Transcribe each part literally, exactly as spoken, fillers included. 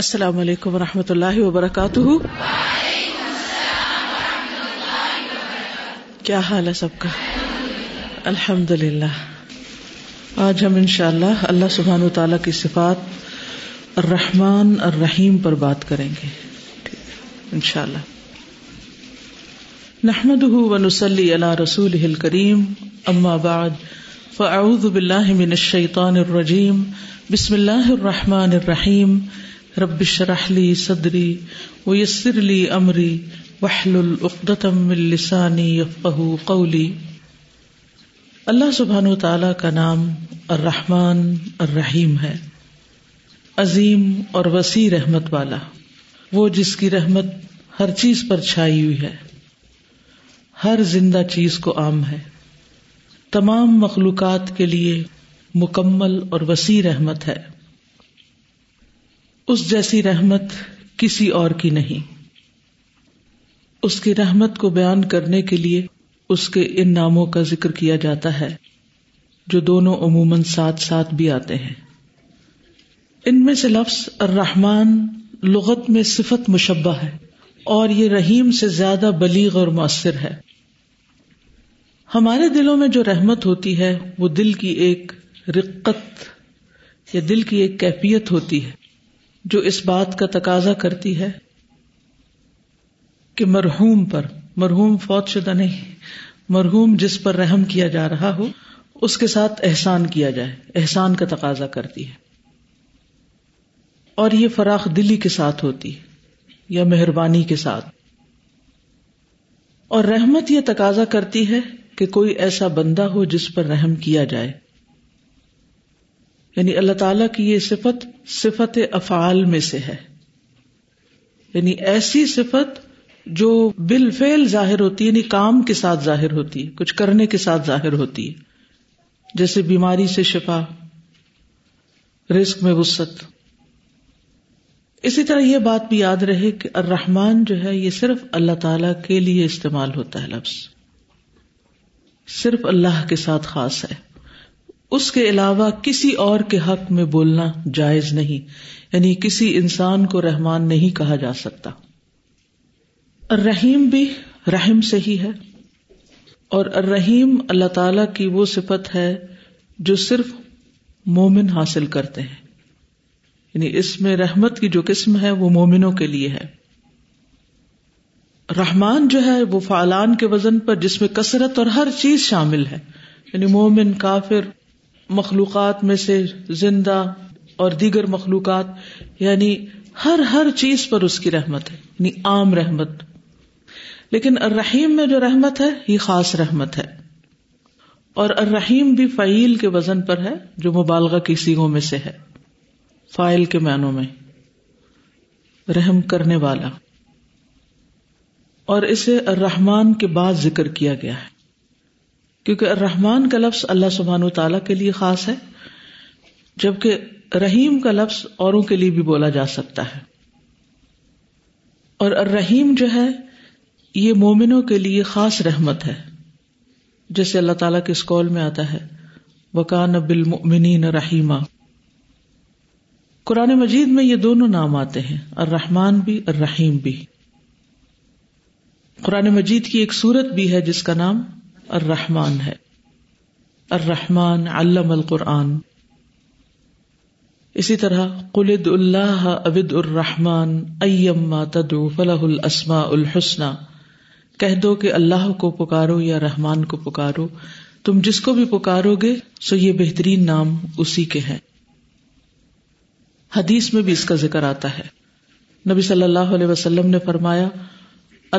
السلام علیکم ورحمۃ اللہ وبرکاتہ۔ کیا حال ہے سب کا؟ الحمد للہ۔ آج ہم انشاءاللہ اللہ سبحانہ و تعالیٰ کی صفات الرحمن الرحیم پر بات کریں گے انشاءاللہ۔ نحمده ونصلي على رسوله الكريم، اما بعد فاعوذ بالله من الشيطان الرجیم، بسم اللہ الرحمن الرحیم، رب اشرح لي صدری ويسر لي امری واحلل عقدۃ من لسانی یفقهوا قولی۔ اللہ سبحانہ وتعالی کا نام الرحمن الرحیم ہے، عظیم اور وسیع رحمت والا، وہ جس کی رحمت ہر چیز پر چھائی ہوئی ہے، ہر زندہ چیز کو عام ہے، تمام مخلوقات کے لیے مکمل اور وسیع رحمت ہے۔ اس جیسی رحمت کسی اور کی نہیں۔ اس کی رحمت کو بیان کرنے کے لیے اس کے ان ناموں کا ذکر کیا جاتا ہے جو دونوں عموماً ساتھ ساتھ بھی آتے ہیں۔ ان میں سے لفظ الرحمن لغت میں صفت مشبہ ہے، اور یہ رحیم سے زیادہ بلیغ اور مؤثر ہے۔ ہمارے دلوں میں جو رحمت ہوتی ہے وہ دل کی ایک رقت یا دل کی ایک کیفیت ہوتی ہے جو اس بات کا تقاضا کرتی ہے کہ مرحوم پر، مرحوم فوت شدہ نہیں، مرحوم جس پر رحم کیا جا رہا ہو اس کے ساتھ احسان کیا جائے، احسان کا تقاضا کرتی ہے، اور یہ فراخ دلی کے ساتھ ہوتی ہے یا مہربانی کے ساتھ۔ اور رحمت یہ تقاضا کرتی ہے کہ کوئی ایسا بندہ ہو جس پر رحم کیا جائے، یعنی اللہ تعالیٰ کی یہ صفت صفت افعال میں سے ہے، یعنی ایسی صفت جو بالفعل ظاہر ہوتی ہے، یعنی کام کے ساتھ ظاہر ہوتی ہے، کچھ کرنے کے ساتھ ظاہر ہوتی ہے، جیسے بیماری سے شفا، رزق میں وسعت۔ اسی طرح یہ بات بھی یاد رہے کہ الرحمن جو ہے یہ صرف اللہ تعالیٰ کے لیے استعمال ہوتا ہے، لفظ صرف اللہ کے ساتھ خاص ہے، اس کے علاوہ کسی اور کے حق میں بولنا جائز نہیں، یعنی کسی انسان کو رحمان نہیں کہا جا سکتا۔ الرحیم بھی رحم سے ہی ہے، اور الرحیم اللہ تعالیٰ کی وہ صفت ہے جو صرف مومن حاصل کرتے ہیں، یعنی اس میں رحمت کی جو قسم ہے وہ مومنوں کے لیے ہے۔ رحمان جو ہے وہ فعلان کے وزن پر، جس میں کثرت اور ہر چیز شامل ہے، یعنی مومن، کافر، مخلوقات میں سے زندہ اور دیگر مخلوقات، یعنی ہر ہر چیز پر اس کی رحمت ہے، یعنی عام رحمت۔ لیکن الرحیم میں جو رحمت ہے یہ خاص رحمت ہے، اور الرحیم بھی فعیل کے وزن پر ہے جو مبالغہ کی صیغوں میں سے ہے، فاعل کے معنوں میں رحم کرنے والا، اور اسے الرحمن کے بعد ذکر کیا گیا ہے کیونکہ الرحمن کا لفظ اللہ سبحانہ و تعالیٰ کے لیے خاص ہے، جبکہ رحیم کا لفظ اوروں کے لیے بھی بولا جا سکتا ہے۔ اور الرحیم جو ہے یہ مومنوں کے لیے خاص رحمت ہے، جیسے اللہ تعالیٰ کے اس قول میں آتا ہے وَكَانَ بِالْمُؤْمِنِينَ رَحِيمًا۔ قرآن مجید میں یہ دونوں نام آتے ہیں، الرحمن بھی الرحیم بھی۔ قرآن مجید کی ایک سورت بھی ہے جس کا نام الرحمن ہے، الرحمن علم القرآن۔ اسی طرح قل ادعوا اللہ او ادعوا الرحمن ایما تدعوا فلہ الاسماء الحسنی، کہہ دو کہ اللہ کو پکارو یا رحمان کو پکارو، تم جس کو بھی پکارو گے سو یہ بہترین نام اسی کے ہیں۔ حدیث میں بھی اس کا ذکر آتا ہے، نبی صلی اللہ علیہ وسلم نے فرمایا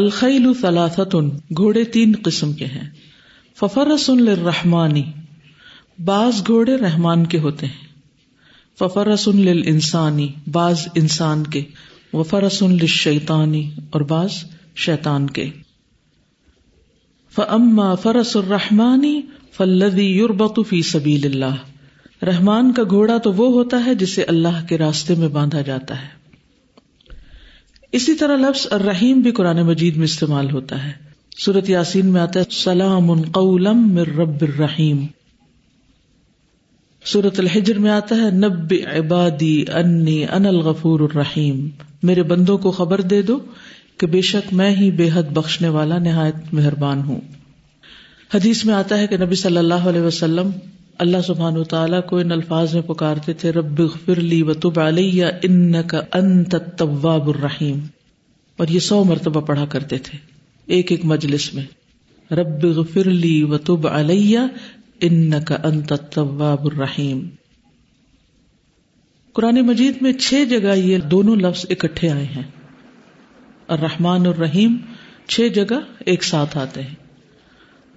الخیل ثلاثۃ، گھوڑے تین قسم کے ہیں، ففرس للرحمانی، بعض گھوڑے رحمان کے ہوتے ہیں، ففرس للانسانی، بعض انسان کے، وفرس للشیطانی، اور بعض شیطان کے۔ فاما فرس الرحمانی فالذی یربط فی سبیل اللہ، رحمان کا گھوڑا تو وہ ہوتا ہے جسے اللہ کے راستے میں باندھا جاتا ہے۔ اسی طرح لفظ الرحیم بھی قرآن مجید میں استعمال ہوتا ہے، سورۃ یاسین میں آتا ہے سلام قولا من رب الرحیم، سورۃ الحجر میں آتا ہے نبِّ عبادی انی انا الغفور الرحیم، میرے بندوں کو خبر دے دو کہ بے شک میں ہی بے حد بخشنے والا نہایت مہربان ہوں۔ حدیث میں آتا ہے کہ نبی صلی اللہ علیہ وسلم اللہ سبحانہ وتعالیٰ کو ان الفاظ میں پکارتے تھے رب اغفر لی وتب علی انک انت التواب الرحیم، اور یہ سو مرتبہ پڑھا کرتے تھے ایک ایک مجلس میں، رب اغفر لی وتب علی انک انت التواب الرحیم۔ قرآن مجید میں چھ جگہ یہ دونوں لفظ اکٹھے آئے ہیں، الرحمن الرحیم چھ جگہ ایک ساتھ آتے ہیں،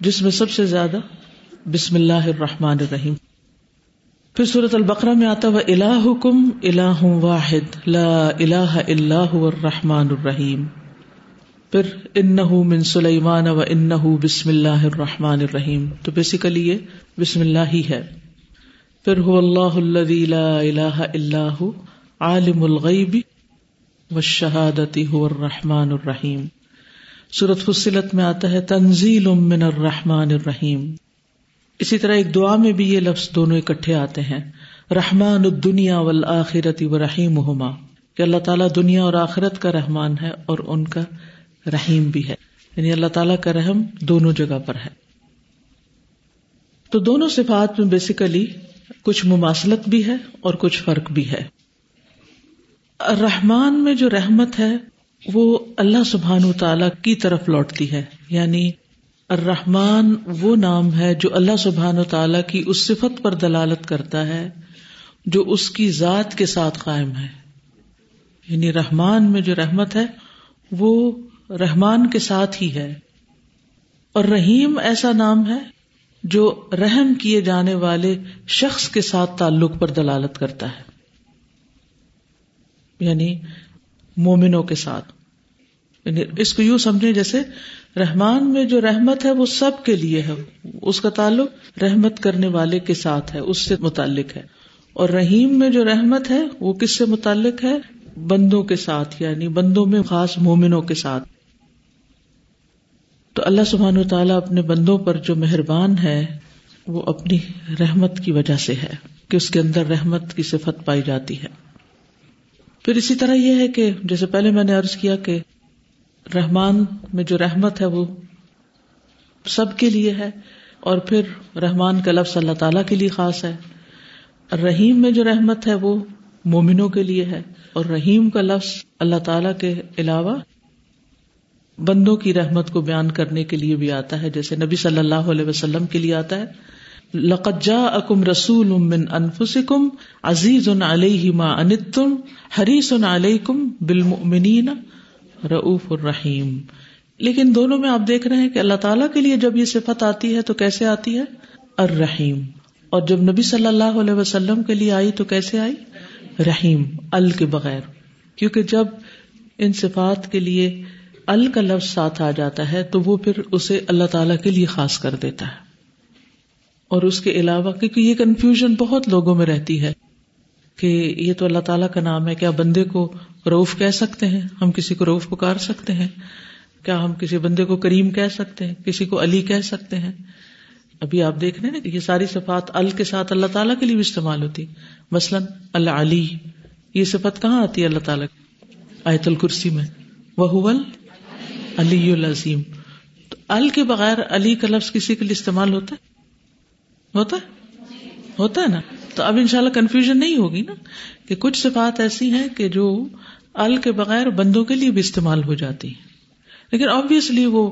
جس میں سب سے زیادہ بسم اللہ الرحمن الرحیم۔ پھر سورۃ البقرہ میں آتا وَإِلَٰهُكُمْ إِلَٰهٌ وَاحِدٌ لَا إِلَٰهَ إِلَّا هُوَ الرَّحْمَٰنُ الرَّحِيمُ، پھر إِنَّهُ مِن سُلَيْمَانَ وَإِنَّهُ بِسْمِ اللَّهِ الرَّحْمَٰنِ الرَّحِيمِ، تو بیسیکلی یہ بسم اللہ ہی ہے۔ پھر هُوَ اللَّهُ الَّذِي لَا إِلَٰهَ إِلَّا هُوَ عَالِمُ الْغَيْبِ وَالشَّهَادَةِ هُوَ الرَّحْمَٰنُ الرَّحِيمُ۔ سورۃ فصلت میں آتا ہے تنزیل من الرحمن الرحیم۔ اسی طرح ایک دعا میں بھی یہ لفظ دونوں اکٹھے آتے ہیں، رحمان الدنیا والآخرۃ ورحیمہما، کہ اللہ تعالیٰ دنیا اور آخرت کا رحمان ہے اور ان کا رحیم بھی ہے، یعنی اللہ تعالیٰ کا رحم دونوں جگہ پر ہے۔ تو دونوں صفات میں بیسیکلی کچھ مماثلت بھی ہے اور کچھ فرق بھی ہے۔ الرحمن میں جو رحمت ہے وہ اللہ سبحانہ وتعالیٰ کی طرف لوٹتی ہے، یعنی الرحمن وہ نام ہے جو اللہ سبحانہ وتعالیٰ کی اس صفت پر دلالت کرتا ہے جو اس کی ذات کے ساتھ قائم ہے، یعنی رحمان میں جو رحمت ہے وہ رحمان کے ساتھ ہی ہے۔ اور رحیم ایسا نام ہے جو رحم کیے جانے والے شخص کے ساتھ تعلق پر دلالت کرتا ہے، یعنی مومنوں کے ساتھ۔ اس کو یوں سمجھیں جیسے رحمان میں جو رحمت ہے وہ سب کے لیے ہے، اس کا تعلق رحمت کرنے والے کے ساتھ ہے، اس سے متعلق ہے، اور رحیم میں جو رحمت ہے وہ کس سے متعلق ہے؟ بندوں کے ساتھ، یعنی بندوں میں خاص مومنوں کے ساتھ۔ تو اللہ سبحانہ وتعالیٰ اپنے بندوں پر جو مہربان ہے وہ اپنی رحمت کی وجہ سے ہے کہ اس کے اندر رحمت کی صفت پائی جاتی ہے۔ پھر اسی طرح یہ ہے کہ جیسے پہلے میں نے عرض کیا کہ رحمان میں جو رحمت ہے وہ سب کے لیے ہے، اور پھر رحمان کا لفظ اللہ تعالیٰ کے لیے خاص ہے۔ رحیم میں جو رحمت ہے وہ مومنوں کے لیے ہے، اور رحیم کا لفظ اللہ تعالیٰ کے علاوہ بندوں کی رحمت کو بیان کرنے کے لیے بھی آتا ہے، جیسے نبی صلی اللہ علیہ وسلم کے لیے آتا ہے لَقَدْ جَاءَكُمْ رَسُولٌ مِّنْ أَنفُسِكُمْ عَزِيزٌ عَلَيْهِ مَا عَنِتُّمْ حَرِيصٌ عَلَيْكُمْ بِالْمُؤْمِنِينَ رَؤُوفٌ رَحِيمٌ۔ لیکن دونوں میں آپ دیکھ رہے ہیں کہ اللہ تعالیٰ کے لیے جب یہ صفت آتی ہے تو کیسے آتی ہے؟ الرحیم، اور جب نبی صلی اللہ علیہ وسلم کے لیے آئی تو کیسے آئی؟ رحیم، ال کے بغیر، کیونکہ جب ان صفات کے لیے ال کا لفظ ساتھ آ جاتا ہے تو وہ پھر اسے اللہ تعالیٰ کے لیے خاص کر دیتا ہے، اور اس کے علاوہ، کیونکہ یہ کنفیوژن بہت لوگوں میں رہتی ہے کہ یہ تو اللہ تعالیٰ کا نام ہے، کیا بندے کو رؤوف کہہ سکتے ہیں؟ ہم کسی کو رؤوف پکار سکتے ہیں؟ کیا ہم کسی بندے کو کریم کہہ سکتے ہیں؟ کسی کو علی کہہ سکتے ہیں؟ ابھی آپ دیکھ رہے ہیں نا، یہ ساری صفات ال کے ساتھ اللہ تعالیٰ کے لیے بھی استعمال ہوتی، مثلا العلی، یہ صفت کہاں آتی ہے اللہ تعالیٰ کی؟ آیت الکرسی میں وَهُوَ الْعَلِيُّ الْعَظِيمُ۔ تو ال کے بغیر علی کا لفظ کسی کے لیے استعمال ہوتا ہے؟ ہوتا ہے ہوتا ہے نا، تو اب انشاءاللہ کنفیوژن نہیں ہوگی نا کہ کچھ صفات ایسی ہیں کہ جو ال کے بغیر بندوں کے لیے بھی استعمال ہو جاتی ہیں، لیکن آبویسلی وہ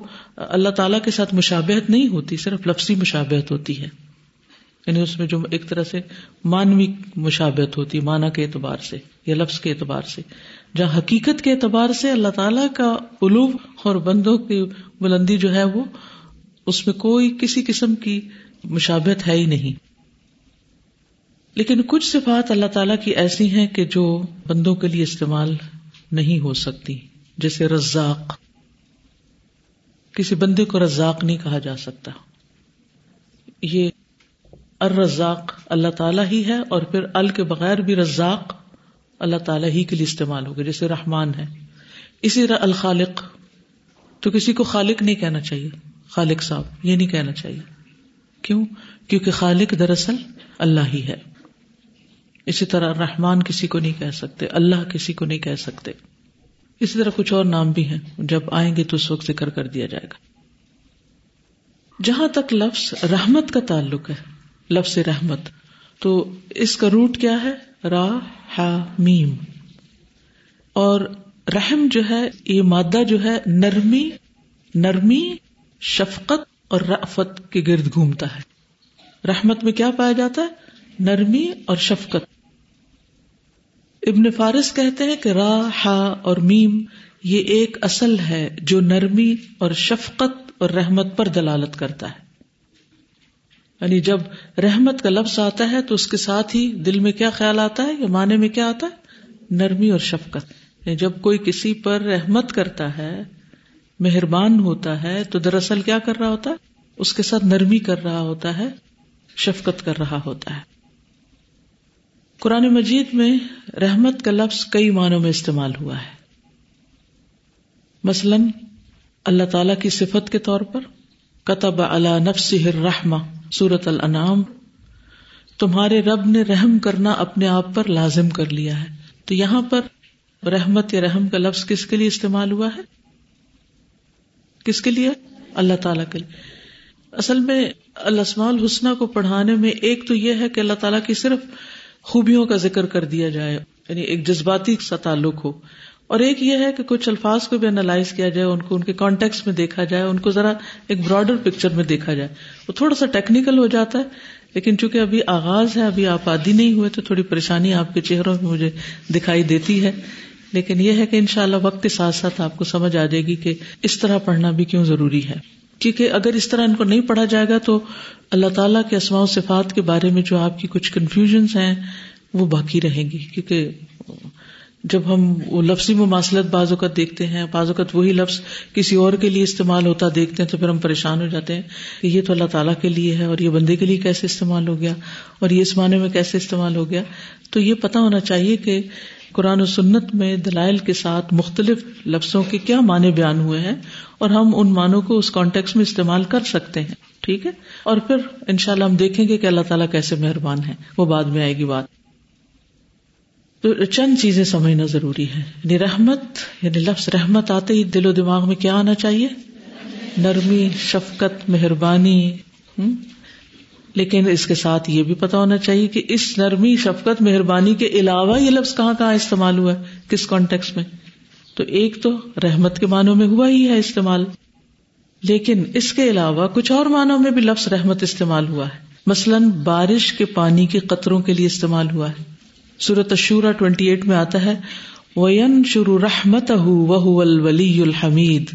اللہ تعالیٰ کے ساتھ مشابہت نہیں ہوتی، صرف لفظی مشابہت ہوتی ہے، یعنی اس میں جو ایک طرح سے مانوی مشابہت ہوتی ہے، معنی کے اعتبار سے یا لفظ کے اعتبار سے، جہاں حقیقت کے اعتبار سے اللہ تعالیٰ کا علو اور بندوں کی بلندی جو ہے وہ اس میں کوئی کسی قسم کی مشابہت ہے ہی نہیں۔ لیکن کچھ صفات اللہ تعالیٰ کی ایسی ہیں کہ جو بندوں کے لیے استعمال نہیں ہو سکتی، جیسے رزاق، کسی بندے کو رزاق نہیں کہا جا سکتا، یہ الرزاق اللہ تعالیٰ ہی ہے، اور پھر ال کے بغیر بھی رزاق اللہ تعالیٰ ہی کے لیے استعمال ہوگا، جیسے رحمان ہے۔ اسی طرح الخالق، تو کسی کو خالق نہیں کہنا چاہیے، خالق صاحب یہ نہیں کہنا چاہیے، کیوں؟ کیونکہ خالق دراصل اللہ ہی ہے. اسی طرح رحمان کسی کو نہیں کہہ سکتے, اللہ کسی کو نہیں کہہ سکتے. اسی طرح کچھ اور نام بھی ہیں, جب آئیں گے تو اس وقت ذکر کر دیا جائے گا. جہاں تک لفظ رحمت کا تعلق ہے, لفظ رحمت, تو اس کا روٹ کیا ہے, را ہا میم. اور رحم جو ہے یہ مادہ جو ہے نرمی, نرمی شفقت اور رأفت کے گرد گھومتا ہے. رحمت میں کیا پایا جاتا ہے, نرمی اور شفقت. ابن فارس کہتے ہیں کہ را ہا اور میم یہ ایک اصل ہے جو نرمی اور شفقت اور رحمت پر دلالت کرتا ہے. یعنی جب رحمت کا لفظ آتا ہے تو اس کے ساتھ ہی دل میں کیا خیال آتا ہے, یا معنی میں کیا آتا ہے, نرمی اور شفقت. یعنی جب کوئی کسی پر رحمت کرتا ہے, مہربان ہوتا ہے, تو دراصل کیا کر رہا ہوتا ہے, اس کے ساتھ نرمی کر رہا ہوتا ہے, شفقت کر رہا ہوتا ہے. قرآن مجید میں رحمت کا لفظ کئی معنوں میں استعمال ہوا ہے. مثلاً اللہ تعالیٰ کی صفت کے طور پر کتب علی نفسہ الرحمہ, سورۃ الانعام, تمہارے رب نے رحم کرنا اپنے آپ پر لازم کر لیا ہے. تو یہاں پر رحمت یا رحم کا لفظ کس کے لیے استعمال ہوا ہے, کس کے لیے, اللہ تعالیٰ کے لیے. اصل میں الاسماء الحسنہ کو پڑھانے میں ایک تو یہ ہے کہ اللہ تعالیٰ کی صرف خوبیوں کا ذکر کر دیا جائے, یعنی ایک جذباتی سا تعلق ہو, اور ایک یہ ہے کہ کچھ الفاظ کو بھی انالائز کیا جائے, ان کو ان کے کانٹیکسٹ میں دیکھا جائے, ان کو ذرا ایک براڈر پکچر میں دیکھا جائے. وہ تھوڑا سا ٹیکنیکل ہو جاتا ہے, لیکن چونکہ ابھی آغاز ہے, ابھی آپ عادی نہیں ہوئے, تو تھوڑی پریشانی آپ کے چہروں میں مجھے دکھائی دیتی ہے. لیکن یہ ہے کہ انشاءاللہ وقت کے ساتھ ساتھ آپ کو سمجھ آ جائے گی کہ اس طرح پڑھنا بھی کیوں ضروری ہے. کیونکہ اگر اس طرح ان کو نہیں پڑھا جائے گا تو اللہ تعالیٰ کے اسماء و صفات کے بارے میں جو آپ کی کچھ کنفیوژنس ہیں وہ باقی رہیں گی. کیونکہ جب ہم وہ لفظی مماثلت بعض اوقات دیکھتے ہیں, بعض اوقات وہی لفظ کسی اور کے لیے استعمال ہوتا دیکھتے ہیں, تو پھر ہم پریشان ہو جاتے ہیں کہ یہ تو اللہ تعالیٰ کے لیے ہے اور یہ بندے کے لیے کیسے استعمال ہو گیا, اور یہ اس معنی میں کیسے استعمال ہو گیا. تو یہ پتہ ہونا چاہیے کہ قرآن و سنت میں دلائل کے ساتھ مختلف لفظوں کے کیا معنی بیان ہوئے ہیں, اور ہم ان معنوں کو اس کانٹیکسٹ میں استعمال کر سکتے ہیں. ٹھیک ہے, اور پھر انشاءاللہ ہم دیکھیں گے کہ اللہ تعالیٰ کیسے مہربان ہے, وہ بعد میں آئے گی بات. تو چند چیزیں سمجھنا ضروری ہے. یعنی رحمت, یعنی لفظ رحمت آتے ہی دل و دماغ میں کیا آنا چاہیے, نرمی, شفقت, مہربانی. لیکن اس کے ساتھ یہ بھی پتا ہونا چاہیے کہ اس نرمی, شفقت, مہربانی کے علاوہ یہ لفظ کہاں کہاں استعمال ہوا ہے, کس کانٹیکسٹ میں. تو ایک تو رحمت کے معنوں میں ہوا ہی ہے استعمال, لیکن اس کے علاوہ کچھ اور معنوں میں بھی لفظ رحمت استعمال ہوا ہے. مثلاً بارش کے پانی کے قطروں کے لیے استعمال ہوا ہے. سورۃ الشورى اٹھائیس میں آتا ہے وَيَنشُرُ رَحْمَتَهُ وَهُوَ الْوَلِيُّ الْحَمِيدُ,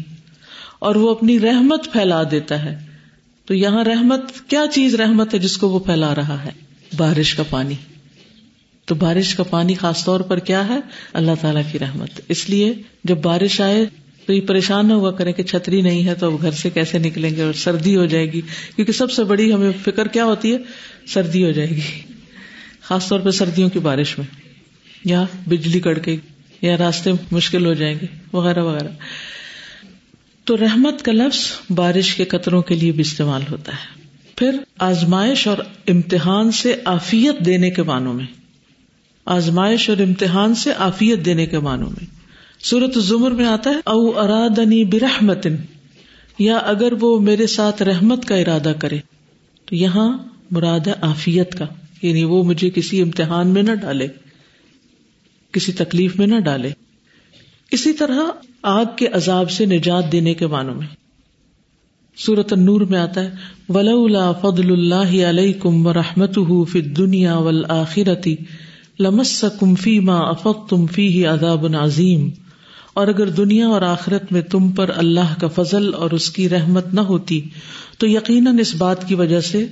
اور وہ اپنی رحمت پھیلا دیتا ہے. تو یہاں رحمت کیا چیز, رحمت ہے جس کو وہ پھیلا رہا ہے, بارش کا پانی. تو بارش کا پانی خاص طور پر کیا ہے, اللہ تعالیٰ کی رحمت. اس لیے جب بارش آئے تو یہ پریشان نہ ہوا کریں کہ چھتری نہیں ہے تو اب گھر سے کیسے نکلیں گے اور سردی ہو جائے گی, کیونکہ سب سے بڑی ہمیں فکر کیا ہوتی ہے, سردی ہو جائے گی, خاص طور پہ سردیوں کی بارش میں, یا بجلی کڑکے گی, یا راستے مشکل ہو جائیں گے, وغیرہ وغیرہ. تو رحمت کا لفظ بارش کے قطروں کے لیے بھی استعمال ہوتا ہے. پھر آزمائش اور امتحان سے عافیت دینے کے معنوں میں, آزمائش اور امتحان سے عافیت دینے کے معنوں میں سورۃ الزمر میں آتا ہے او ارادنی برحمت, یا اگر وہ میرے ساتھ رحمت کا ارادہ کرے. تو یہاں مراد ہے عافیت کا, یعنی وہ مجھے کسی امتحان میں نہ ڈالے, کسی تکلیف میں نہ ڈالے. اسی طرح آگ کے عذاب سے نجات دینے کے معنوں میں سورۃ النور میں آتا ہے وَلَوْلَا فَضْلُ اللَّهِ عَلَيْكُمْ وَرَحْمَتُهُ فِي الدُّنْيَا وَالْآخِرَةِ لَمَسَّكُمْ فِي مَا أَفَضْتُمْ فِيهِ عَذَابٌ عَظِيمٌ, اور اگر دنیا اور آخرت میں تم پر اللہ کا فضل اور اس کی رحمت نہ ہوتی تو یقیناً اس بات کی وجہ سے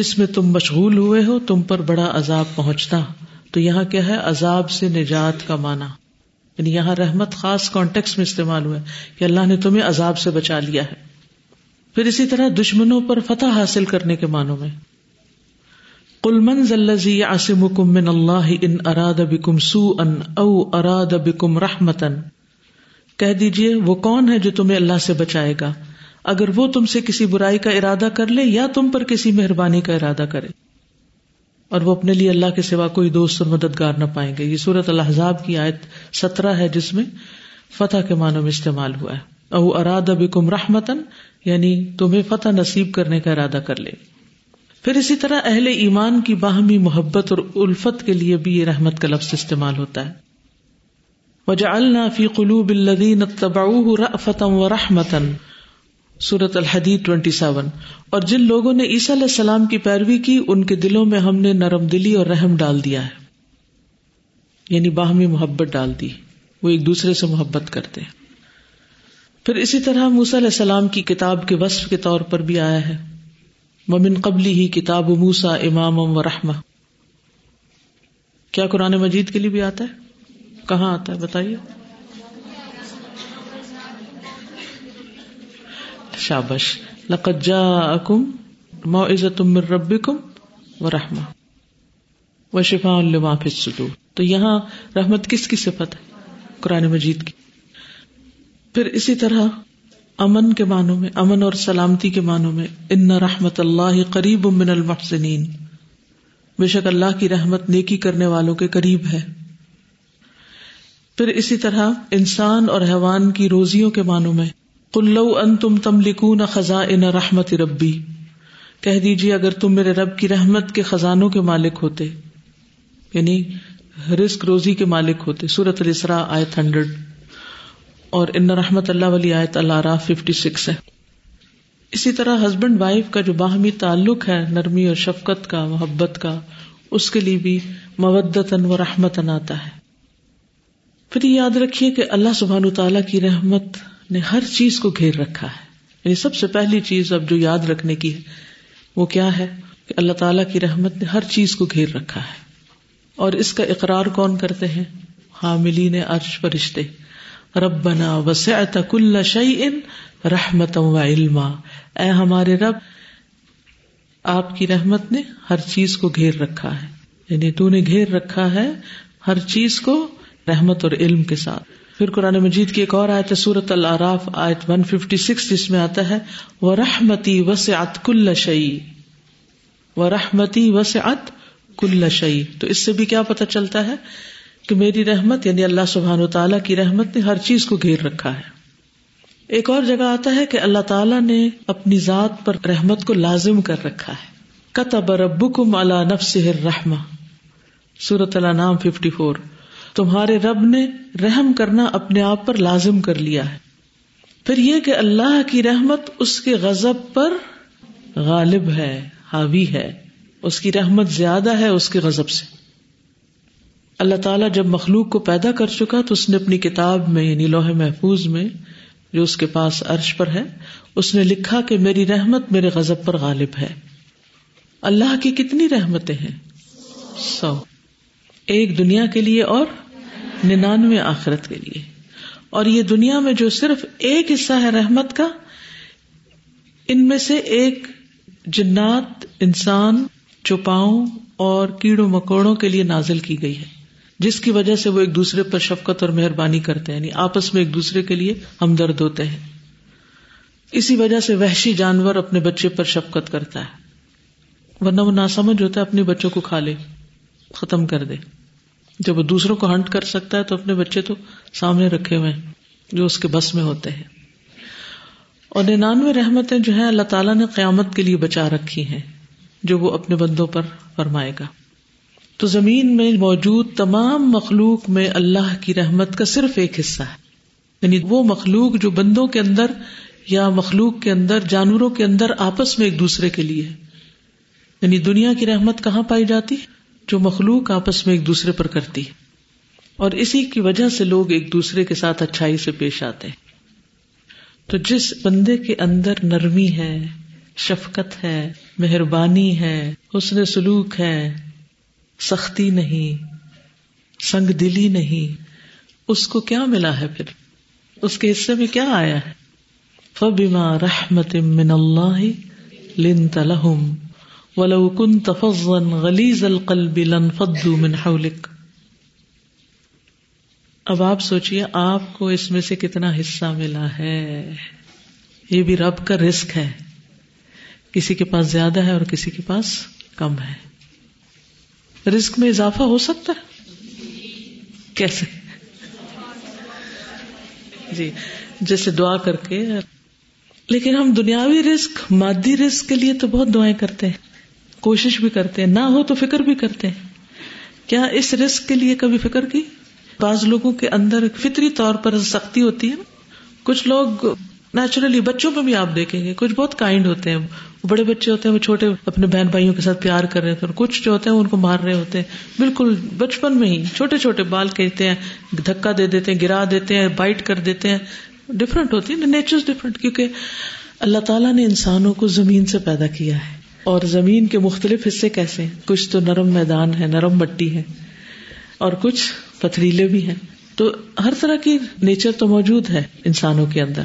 جس میں تم مشغول ہوئے ہو تم پر بڑا عذاب پہنچتا. تو یہاں کیا ہے, عذاب سے نجات کا معنی. یعنی یہاں رحمت خاص کانٹیکسٹ میں استعمال ہوا ہے کہ اللہ نے تمہیں عذاب سے بچا لیا ہے. پھر اسی طرح دشمنوں پر فتح حاصل کرنے کے معنوں میں قُلْ مَنْ ذَا الَّذِي يَعْصِمُكُم مِّنَ اللَّهِ إِنْ أَرَادَ بِكُمْ سُوءًا أَوْ أَرَادَ بِكُمْ رَحْمَةً, کہہ دیجئے وہ کون ہے جو تمہیں اللہ سے بچائے گا اگر وہ تم سے کسی برائی کا ارادہ کر لے یا تم پر کسی مہربانی کا ارادہ کرے. اور وہ اپنے لیے اللہ کے سوا کوئی دوست اور مددگار نہ پائیں گے. یہ سورۃ الاحزاب کی آیت سترہ ہے جس میں فتح کے معنوں میں استعمال ہوا ہے. او اراد بکم رحمتن یعنی تمہیں فتح نصیب کرنے کا ارادہ کر لے. پھر اسی طرح اہل ایمان کی باہمی محبت اور الفت کے لیے بھی یہ رحمت کا لفظ استعمال ہوتا ہے. وجعلنا فی قلوب الذین اتبعوه رأفتا ورحمتا سورۃ الحدید ستائیس. اور جن لوگوں نے عیسیٰ علیہ السلام کی پیروی کی ان کے دلوں میں ہم نے نرم دلی اور رحم ڈال دیا ہے، یعنی باہمی محبت ڈال دی، وہ ایک دوسرے سے محبت کرتے ہیں. پھر اسی طرح موسیٰ علیہ السلام کی کتاب کے وصف کے طور پر بھی آیا ہے، ومن قبلہ کتاب موسیٰ اماما ورحمہ. کیا قرآن مجید کے لیے بھی آتا ہے؟ کہاں آتا ہے بتائیے؟ شابش، لقد جاءکم موعظۃ من ربکم ورحمہ وشفاء لما فی الصدور. تو یہاں رحمت کس کی صفت ہے؟ قرآن مجید کی. پھر اسی طرح امن کے معنوں میں، امن اور سلامتی کے معنوں میں، ان رحمت اللہ قریب من المحسنین، بے شک اللہ کی رحمت نیکی کرنے والوں کے قریب ہے. پھر اسی طرح انسان اور حیوان کی روزیوں کے معنوں میں، قُلْ لَوْ أَنْتُمْ تَمْلِكُونَ خَزَائِنَ رَحْمَتِ رَبِّي، کہہ دیجیے اگر تم میرے رب کی رحمت کے خزانوں کے مالک ہوتے، یعنی رزق روزی کے مالک ہوتے. سورۃ الاسراء آیت سو اور ان رحمت اللہ والی آیت الاعراف چھپن ہے. اسی طرح ہسبینڈ وائف کا جو باہمی تعلق ہے، نرمی اور شفقت کا، محبت کا، اس کے لیے بھی مودتاً و رحمتاً آتا ہے. پھر یاد رکھیے کہ اللہ سبحانہ تعالیٰ کی رحمت نے ہر چیز کو گھیر رکھا ہے. یعنی سب سے پہلی چیز اب جو یاد رکھنے کی ہے وہ کیا ہے؟ کہ اللہ تعالیٰ کی رحمت نے ہر چیز کو گھیر رکھا ہے. اور اس کا اقرار کون کرتے ہیں؟ حاملین عرش فرشتے. ربنا وسعت کل شیء رحمتا و علما، اے ہمارے رب آپ کی رحمت نے ہر چیز کو گھیر رکھا ہے، یعنی تو نے گھیر رکھا ہے ہر چیز کو رحمت اور علم کے ساتھ. پھر قرآن مجید کی ایک اور آیت ہے سورۃ الاعراف آیت ایک سو چھپن جس میں آتا ہے وَرَحْمَتِي وَسِعَتْ كُلَّ شَيْءٍ، وَرَحْمَتِي وَسِعَتْ كُلَّ شَيْءٍ. تو اس سے بھی کیا پتہ چلتا ہے کہ میری رحمت یعنی اللہ سبحانہ وتعالیٰ کی رحمت نے ہر چیز کو گھیر رکھا ہے. ایک اور جگہ آتا ہے کہ اللہ تعالیٰ نے اپنی ذات پر رحمت کو لازم کر رکھا ہے. كَتَبَ رَبُّكُمْ عَلَى نَفْسِهِ الرَّحْمَةَ سورۃ الانعام چون. تمہارے رب نے رحم کرنا اپنے آپ پر لازم کر لیا ہے. پھر یہ کہ اللہ کی رحمت اس کے غضب پر غالب ہے، حاوی ہے، اس کی رحمت زیادہ ہے اس کے غضب سے. اللہ تعالیٰ جب مخلوق کو پیدا کر چکا تو اس نے اپنی کتاب میں یعنی لوح محفوظ میں جو اس کے پاس عرش پر ہے اس نے لکھا کہ میری رحمت میرے غضب پر غالب ہے. اللہ کی کتنی رحمتیں ہیں؟ سو، ایک دنیا کے لیے اور ننانوے آخرت کے لیے. اور یہ دنیا میں جو صرف ایک حصہ ہے رحمت کا، ان میں سے ایک جنات، انسان، چوپاؤں اور کیڑوں مکوڑوں کے لیے نازل کی گئی ہے، جس کی وجہ سے وہ ایک دوسرے پر شفقت اور مہربانی کرتے ہیں، یعنی آپس میں ایک دوسرے کے لیے ہمدرد ہوتے ہیں. اسی وجہ سے وحشی جانور اپنے بچے پر شفقت کرتا ہے، ورنہ وہ ناسمجھ ہوتا ہے اپنے بچوں کو کھا لے، ختم کر دے. جب وہ دوسروں کو ہنٹ کر سکتا ہے تو اپنے بچے تو سامنے رکھے ہوئے ہیں جو اس کے بس میں ہوتے ہیں. اور ننانوے رحمتیں جو ہیں اللہ تعالیٰ نے قیامت کے لیے بچا رکھی ہیں جو وہ اپنے بندوں پر فرمائے گا. تو زمین میں موجود تمام مخلوق میں اللہ کی رحمت کا صرف ایک حصہ ہے، یعنی وہ مخلوق جو بندوں کے اندر یا مخلوق کے اندر، جانوروں کے اندر آپس میں ایک دوسرے کے لیے ہے. یعنی دنیا کی رحمت کہاں پائی جاتی؟ جو مخلوق آپس میں ایک دوسرے پر کرتی ہے، اور اسی کی وجہ سے لوگ ایک دوسرے کے ساتھ اچھائی سے پیش آتے ہیں. تو جس بندے کے اندر نرمی ہے، شفقت ہے، مہربانی ہے، حسن سلوک ہے، سختی نہیں، سنگ دلی نہیں، اس کو کیا ملا ہے؟ پھر اس کے حصے میں کیا آیا ہے؟ فَبِمَا رَحْمَةٍ مِّنَ اللَّهِ لِنْتَ لَهُمْ وَلَوْ كُنْتَ فَظًّا غَلِيظَ الْقَلْبِ لَانْفَضُّوا مِنْ حَوْلِكَ. اب آپ سوچئے آپ کو اس میں سے کتنا حصہ ملا ہے. یہ بھی رب کا رزق ہے، کسی کے پاس زیادہ ہے اور کسی کے پاس کم ہے. رزق میں اضافہ ہو سکتا ہے؟ کیسے؟ جی جیسے دعا کر کے. لیکن ہم دنیاوی رزق، مادی رزق کے لیے تو بہت دعائیں کرتے ہیں، کوشش بھی کرتے ہیں، نہ ہو تو فکر بھی کرتے ہیں. کیا اس رزق کے لیے کبھی فکر کی؟ بعض لوگوں کے اندر فطری طور پر سختی ہوتی ہے. کچھ لوگ نیچرلی، بچوں پہ بھی آپ دیکھیں گے، کچھ بہت کائنڈ ہوتے ہیں، بڑے بچے ہوتے ہیں وہ چھوٹے اپنے بہن بھائیوں کے ساتھ پیار کر رہے ہوتے ہیں، کچھ جو ہوتے ہیں ان کو مار رہے ہوتے ہیں، بالکل بچپن میں ہی چھوٹے چھوٹے بال کہتے ہیں، دھکا دے دیتے ہیں، گرا دیتے ہیں، بائٹ کر دیتے ہیں. ڈفرینٹ ہوتی ہے، نیچرز ڈفرینٹ، کیونکہ اللہ تعالیٰ نے انسانوں کو زمین سے پیدا کیا ہے، اور زمین کے مختلف حصے کیسے ہیں؟ کچھ تو نرم میدان ہے، نرم مٹی ہے، اور کچھ پتھریلے بھی ہیں. تو ہر طرح کی نیچر تو موجود ہے انسانوں کے اندر.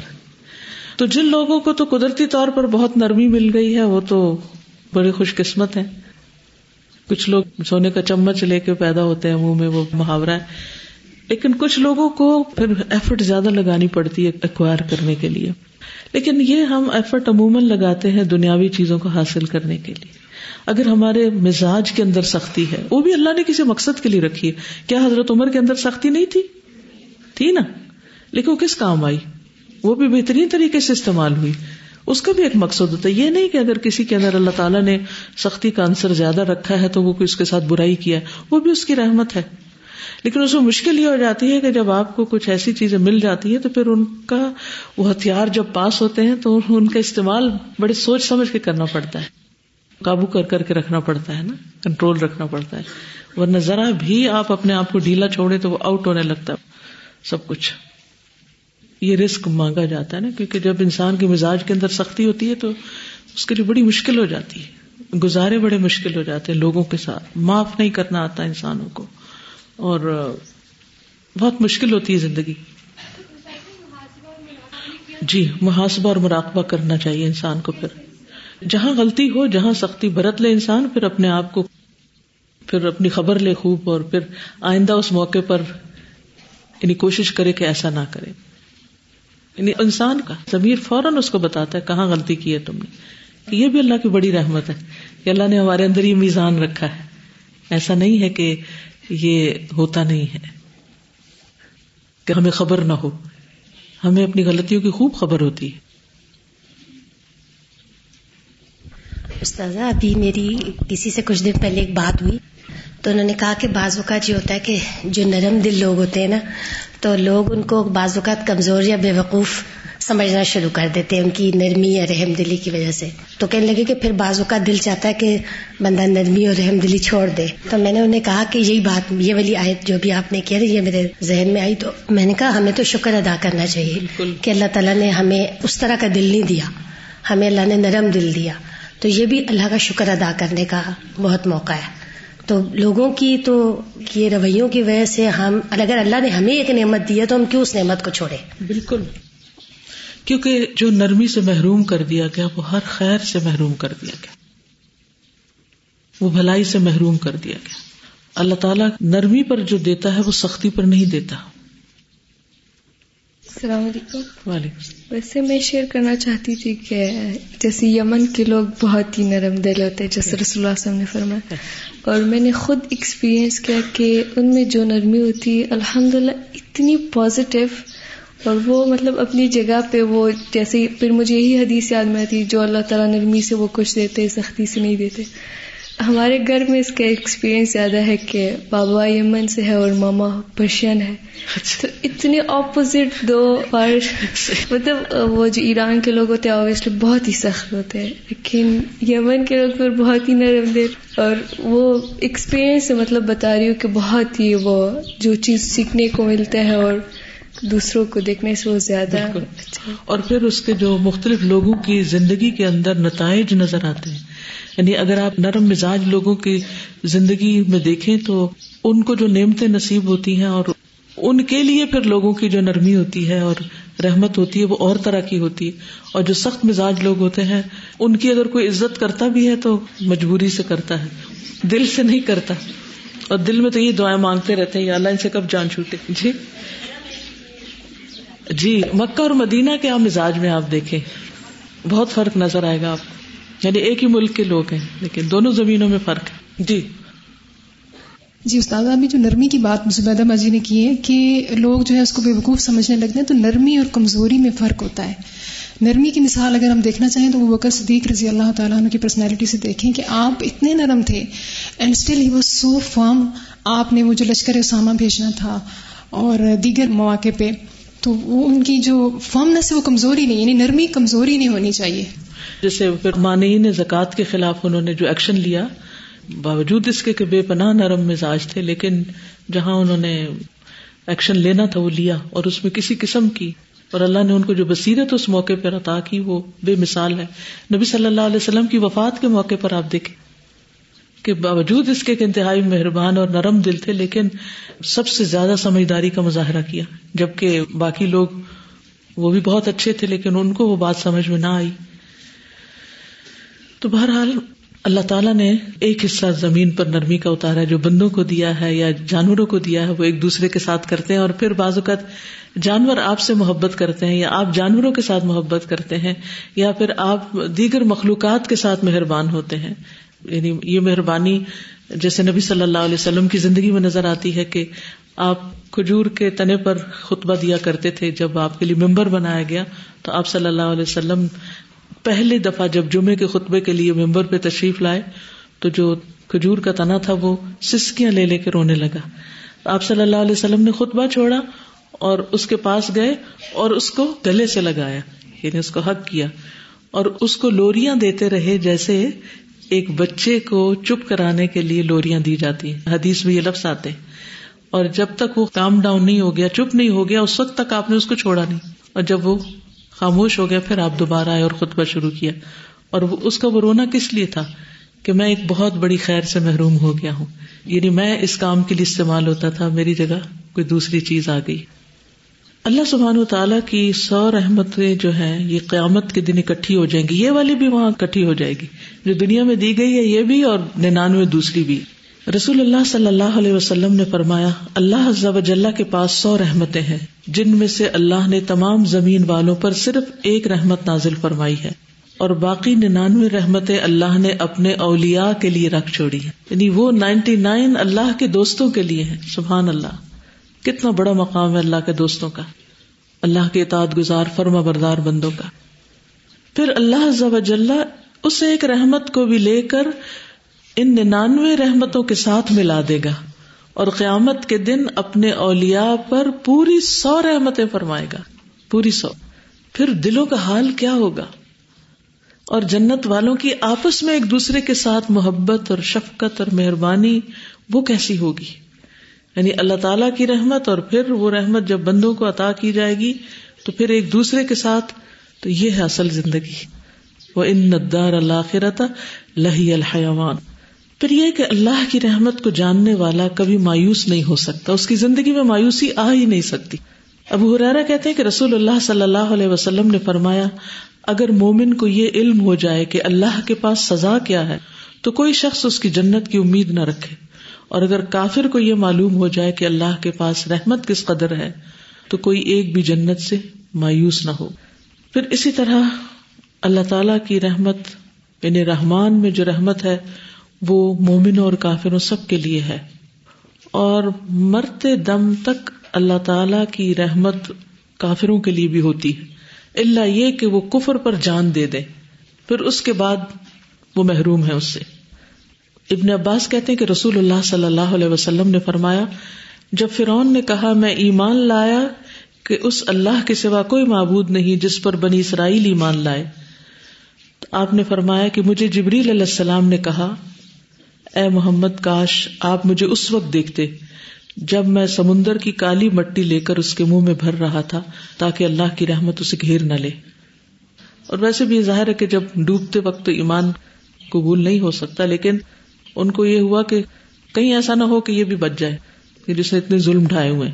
تو جن لوگوں کو تو قدرتی طور پر بہت نرمی مل گئی ہے وہ تو بڑے خوش قسمت ہیں. کچھ لوگ سونے کا چمچ لے کے پیدا ہوتے ہیں منہ میں، وہ محاورہ ہے. لیکن کچھ لوگوں کو پھر ایفرٹ زیادہ لگانی پڑتی ہے ایکوائر کرنے کے لیے. لیکن یہ ہم ایفرٹ عموماً لگاتے ہیں دنیاوی چیزوں کو حاصل کرنے کے لیے. اگر ہمارے مزاج کے اندر سختی ہے، وہ بھی اللہ نے کسی مقصد کے لیے رکھی ہے. کیا حضرت عمر کے اندر سختی نہیں تھی؟ تھی نا، لیکن وہ کس کام آئی؟ وہ بھی بہترین طریقے سے استعمال ہوئی. اس کا بھی ایک مقصد ہوتا ہے. یہ نہیں کہ اگر کسی کے اندر اللہ تعالیٰ نے سختی کا عنصر زیادہ رکھا ہے تو وہ اس کے ساتھ برائی کیا ہے، وہ بھی اس کی رحمت ہے. لیکن اس میں مشکل یہ ہو جاتی ہے کہ جب آپ کو کچھ ایسی چیزیں مل جاتی ہیں تو پھر ان کا وہ ہتھیار جب پاس ہوتے ہیں تو ان کا استعمال بڑے سوچ سمجھ کے کرنا پڑتا ہے، قابو کر کر کے رکھنا پڑتا ہے نا، کنٹرول رکھنا پڑتا ہے. ورنہ ذرا بھی آپ اپنے آپ کو ڈھیلا چھوڑے تو وہ آؤٹ ہونے لگتا ہے سب کچھ. یہ رسک مانگا جاتا ہے نا، کیونکہ جب انسان کے مزاج کے اندر سختی ہوتی ہے تو اس کے لیے بڑی مشکل ہو جاتی ہے، گزارے بڑے مشکل ہو جاتے ہیں لوگوں کے ساتھ، معاف نہیں کرنا آتا انسانوں کو، اور بہت مشکل ہوتی ہے زندگی. جی محاسبہ اور مراقبہ کرنا چاہیے انسان کو. پھر جہاں غلطی ہو، جہاں سختی برت لے انسان، پھر اپنے آپ کو پھر اپنی خبر لے خوب، اور پھر آئندہ اس موقع پر یعنی کوشش کرے کہ ایسا نہ کرے. یعنی انسان کا ضمیر فوراً اس کو بتاتا ہے کہاں غلطی کی ہے تم نے. یہ بھی اللہ کی بڑی رحمت ہے کہ اللہ نے ہمارے اندر یہ میزان رکھا ہے، ایسا نہیں ہے کہ یہ ہوتا نہیں ہے کہ ہمیں خبر نہ ہو. ہمیں اپنی غلطیوں کی خوب خبر ہوتی ہے. استاذہ ابھی میری کسی سے کچھ دن پہلے ایک بات ہوئی تو انہوں نے کہا کہ بعض اوقات یہ ہوتا ہے کہ جو نرم دل لوگ ہوتے ہیں نا، تو لوگ ان کو بعض اوقات کمزور یا بے وقوف سمجھنا شروع کر دیتے ہیں ان کی نرمی یا رحم دلی کی وجہ سے. تو کہنے لگے کہ پھر بعض اوقات دل چاہتا ہے کہ بندہ نرمی اور رحم دلی چھوڑ دے. تو میں نے انہیں کہا کہ یہی بات، یہ والی آیت جو بھی آپ نے کہہ رہی ہے میرے ذہن میں آئی. تو میں نے کہا ہمیں تو شکر ادا کرنا چاہیے بالکل کہ اللہ تعالیٰ نے ہمیں اس طرح کا دل نہیں دیا، ہمیں اللہ نے نرم دل دیا. تو یہ بھی اللہ کا شکر ادا کرنے کا بہت موقع ہے. تو لوگوں کی تو یہ رویوں کی وجہ سے ہم، اگر اللہ نے ہمیں ایک نعمت دی ہے تو ہم کیوں اس نعمت کو چھوڑیں؟ بالکل، کیونکہ جو نرمی سے محروم کر دیا گیا وہ ہر خیر سے محروم کر دیا گیا، وہ بھلائی سے محروم کر دیا گیا. اللہ تعالیٰ نرمی پر جو دیتا ہے وہ سختی پر نہیں دیتا. السلام علیکم. وعلیکم. ویسے میں شیئر کرنا چاہتی تھی کہ جیسے یمن کے لوگ بہت ہی نرم دل ہوتے ہیں، جیسے رسول اللہ صلی اللہ علیہ وسلم نے فرمایا، اور میں نے خود ایکسپیرینس کیا کہ ان میں جو نرمی ہوتی ہے الحمدللہ اتنی پازیٹیو، اور وہ مطلب اپنی جگہ پہ وہ جیسے. پھر مجھے یہی حدیث یاد میں آتی، جو اللہ تعالیٰ نرمی سے وہ کچھ دیتے، سختی سے نہیں دیتے. ہمارے گھر میں اس کا ایکسپیرینس زیادہ ہے کہ بابا یمن سے ہے اور ماما پرشین ہے، تو اتنے اپوزٹ دو فرش. مطلب وہ جو ایران کے لوگ ہوتے ہیں اوبیسلی بہت ہی سخت ہوتے ہیں، لیکن یمن کے لوگ پر بہت ہی نرم دل. اور وہ ایکسپیرینس سے مطلب بتا رہی ہوں کہ بہت ہی وہ جو چیز سیکھنے کو ملتا ہے اور دوسروں کو دیکھنے سے وہ زیادہ. اور پھر اس کے جو مختلف لوگوں کی زندگی کے اندر نتائج نظر آتے ہیں. یعنی اگر آپ نرم مزاج لوگوں کی زندگی میں دیکھیں تو ان کو جو نعمتیں نصیب ہوتی ہیں، اور ان کے لیے پھر لوگوں کی جو نرمی ہوتی ہے اور رحمت ہوتی ہے وہ اور طرح کی ہوتی ہے. اور جو سخت مزاج لوگ ہوتے ہیں ان کی اگر کوئی عزت کرتا بھی ہے تو مجبوری سے کرتا ہے، دل سے نہیں کرتا، اور دل میں تو یہ دعائیں مانگتے رہتے ہیں، یا اللہ ان سے کب جان چھوٹے. جی جی مکہ اور مدینہ کے آپ مزاج میں آپ دیکھیں بہت فرق نظر آئے گا آپ کو. یعنی ایک ہی ملک کے لوگ ہیں لیکن دونوں زمینوں میں فرق ہے. جی جی استاد ابھی جو نرمی کی بات زبیدہ ماجی نے کی ہے کہ لوگ جو ہے اس کو بے وقوف سمجھنے لگتے ہیں، تو نرمی اور کمزوری میں فرق ہوتا ہے. نرمی کی مثال اگر ہم دیکھنا چاہیں تو ابوبکر صدیق رضی اللہ تعالیٰ عنہ کی پرسنالٹی سے دیکھیں کہ آپ اتنے نرم تھے and still he was so firm. آپ نے وہ جو لشکر اسامہ بھیجنا تھا اور دیگر مواقع پہ، تو وہ ان کی جو فرمنس ہے وہ کمزوری نہیں، یعنی نرمی کمزوری نہیں ہونی چاہیے. جیسے پھر مانعین زکوٰۃ کے خلاف انہوں نے جو ایکشن لیا، باوجود اس کے کہ بے پناہ نرم مزاج تھے، لیکن جہاں انہوں نے ایکشن لینا تھا وہ لیا، اور اس میں کسی قسم کی، اور اللہ نے ان کو جو بصیرت اس موقع پر عطا کی وہ بے مثال ہے. نبی صلی اللہ علیہ وسلم کی وفات کے موقع پر آپ دیکھیں کہ باوجود اس کے کہ انتہائی مہربان اور نرم دل تھے، لیکن سب سے زیادہ سمجھداری کا مظاہرہ کیا، جبکہ باقی لوگ وہ بھی بہت اچھے تھے لیکن ان کو وہ بات سمجھ میں نہ آئی. تو بہرحال اللہ تعالیٰ نے ایک حصہ زمین پر نرمی کا اتارا ہے جو بندوں کو دیا ہے یا جانوروں کو دیا ہے، وہ ایک دوسرے کے ساتھ کرتے ہیں، اور پھر بعض اوقات جانور آپ سے محبت کرتے ہیں یا آپ جانوروں کے ساتھ محبت کرتے ہیں، یا پھر آپ دیگر مخلوقات کے ساتھ مہربان ہوتے ہیں. یعنی یہ مہربانی جیسے نبی صلی اللہ علیہ وسلم کی زندگی میں نظر آتی ہے کہ آپ کھجور کے تنے پر خطبہ دیا کرتے تھے. جب آپ کے لیے ممبر بنایا گیا تو آپ صلی اللہ علیہ وسلم پہلی دفعہ جب جمعے کے خطبے کے لیے ممبر پہ تشریف لائے تو جو کھجور کا تنا تھا وہ سسکیاں لے لے کے رونے لگا. آپ صلی اللہ علیہ وسلم نے خطبہ چھوڑا اور اس کے پاس گئے اور اس کو گلے سے لگایا، یعنی اس کو حق کیا، اور اس کو لوریاں دیتے رہے جیسے ایک بچے کو چپ کرانے کے لیے لوریاں دی جاتی ہیں. حدیث میں یہ لفظ آتے ہیں. اور جب تک وہ کام ڈاؤن نہیں ہو گیا، چپ نہیں ہو گیا، اس وقت تک آپ نے اس کو چھوڑا نہیں، اور جب وہ خاموش ہو گیا پھر آپ دوبارہ آئے اور خطبہ شروع کیا. اور اس کا وہ رونا کس لیے تھا کہ میں ایک بہت بڑی خیر سے محروم ہو گیا ہوں، یعنی میں اس کام کے لیے استعمال ہوتا تھا، میری جگہ کوئی دوسری چیز آ گئی. اللہ سبحانہ و تعالیٰ کی سو رحمتیں جو ہیں یہ قیامت کے دن اکٹھی ہو جائیں گی. یہ والی بھی وہاں اکٹھی ہو جائے گی جو دنیا میں دی گئی ہے، یہ بھی اور ننانوے دوسری بھی. رسول اللہ صلی اللہ علیہ وسلم نے فرمایا اللہ عز و جل کے پاس سو رحمتیں ہیں جن میں سے اللہ نے تمام زمین والوں پر صرف ایک رحمت نازل فرمائی ہے، اور باقی ننانوے رحمتیں اللہ نے اپنے اولیاء کے لیے رکھ چھوڑی ہیں. یعنی وہ نائنٹی نائن اللہ کے دوستوں کے لیے ہیں. سبحان اللہ، کتنا بڑا مقام ہے اللہ کے دوستوں کا، اللہ کے اطاعت گزار فرما بردار بندوں کا. پھر اللہ عز و جل اس ایک رحمت کو بھی لے کر ان ننانوے رحمتوں کے ساتھ ملا دے گا، اور قیامت کے دن اپنے اولیاء پر پوری سو رحمتیں فرمائے گا، پوری سو. پھر دلوں کا حال کیا ہوگا، اور جنت والوں کی آپس میں ایک دوسرے کے ساتھ محبت اور شفقت اور مہربانی وہ کیسی ہوگی. یعنی اللہ تعالیٰ کی رحمت، اور پھر وہ رحمت جب بندوں کو عطا کی جائے گی تو پھر ایک دوسرے کے ساتھ. تو یہ ہے اصل زندگی. وَإِنَّ الدَّارَ الْآخِرَةَ لَهِيَ الْحَيَوَانُ. پھر یہ کہ اللہ کی رحمت کو جاننے والا کبھی مایوس نہیں ہو سکتا، اس کی زندگی میں مایوسی آ ہی نہیں سکتی. ابو ہریرہ کہتے ہیں کہ رسول اللہ صلی اللہ علیہ وسلم نے فرمایا اگر مومن کو یہ علم ہو جائے کہ اللہ کے پاس سزا کیا ہے تو کوئی شخص اس کی جنت کی امید نہ رکھے، اور اگر کافر کو یہ معلوم ہو جائے کہ اللہ کے پاس رحمت کس قدر ہے تو کوئی ایک بھی جنت سے مایوس نہ ہو. پھر اسی طرح اللہ تعالی کی رحمت، یعنی رحمان میں جو رحمت ہے وہ مومنوں اور کافروں سب کے لیے ہے، اور مرتے دم تک اللہ تعالی کی رحمت کافروں کے لیے بھی ہوتی ہے، الا یہ کہ وہ کفر پر جان دے دیں، پھر اس کے بعد وہ محروم ہے اس سے. ابن عباس کہتے ہیں کہ رسول اللہ صلی اللہ علیہ وسلم نے فرمایا جب فرعون نے کہا میں ایمان لایا کہ اس اللہ کے سوا کوئی معبود نہیں جس پر بنی اسرائیل ایمان لائے، تو آپ نے فرمایا کہ مجھے جبریل علیہ السلام نے کہا اے محمد کاش آپ مجھے اس وقت دیکھتے جب میں سمندر کی کالی مٹی لے کر اس کے منہ میں بھر رہا تھا تاکہ اللہ کی رحمت اسے گھیر نہ لے. اور ویسے بھی ظاہر ہے کہ جب ڈوبتے وقت تو ایمان قبول نہیں ہو سکتا، لیکن ان کو یہ ہوا کہ کہیں ایسا نہ ہو کہ یہ بھی بچ جائے کہ جس نے اتنے ظلم ڈھائے ہوئے.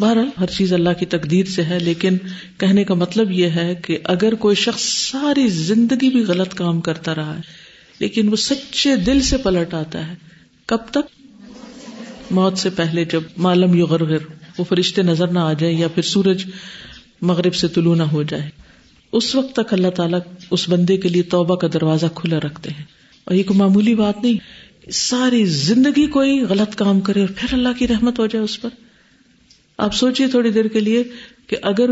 بہرحال ہر چیز اللہ کی تقدیر سے ہے، لیکن کہنے کا مطلب یہ ہے کہ اگر کوئی شخص ساری زندگی بھی غلط کام کرتا رہا ہے لیکن وہ سچے دل سے پلٹ آتا ہے، کب تک؟ موت سے پہلے، جب معلوم یغرغر، وہ فرشتے نظر نہ آ جائیں یا پھر سورج مغرب سے طلوع نہ ہو جائے، اس وقت تک اللہ تعالیٰ اس بندے کے لیے توبہ کا دروازہ کھلا رکھتے ہیں. اور یہ کوئی معمولی بات نہیں، ساری زندگی کوئی غلط کام کرے اور پھر اللہ کی رحمت ہو جائے اس پر. آپ سوچئے تھوڑی دیر کے لیے کہ اگر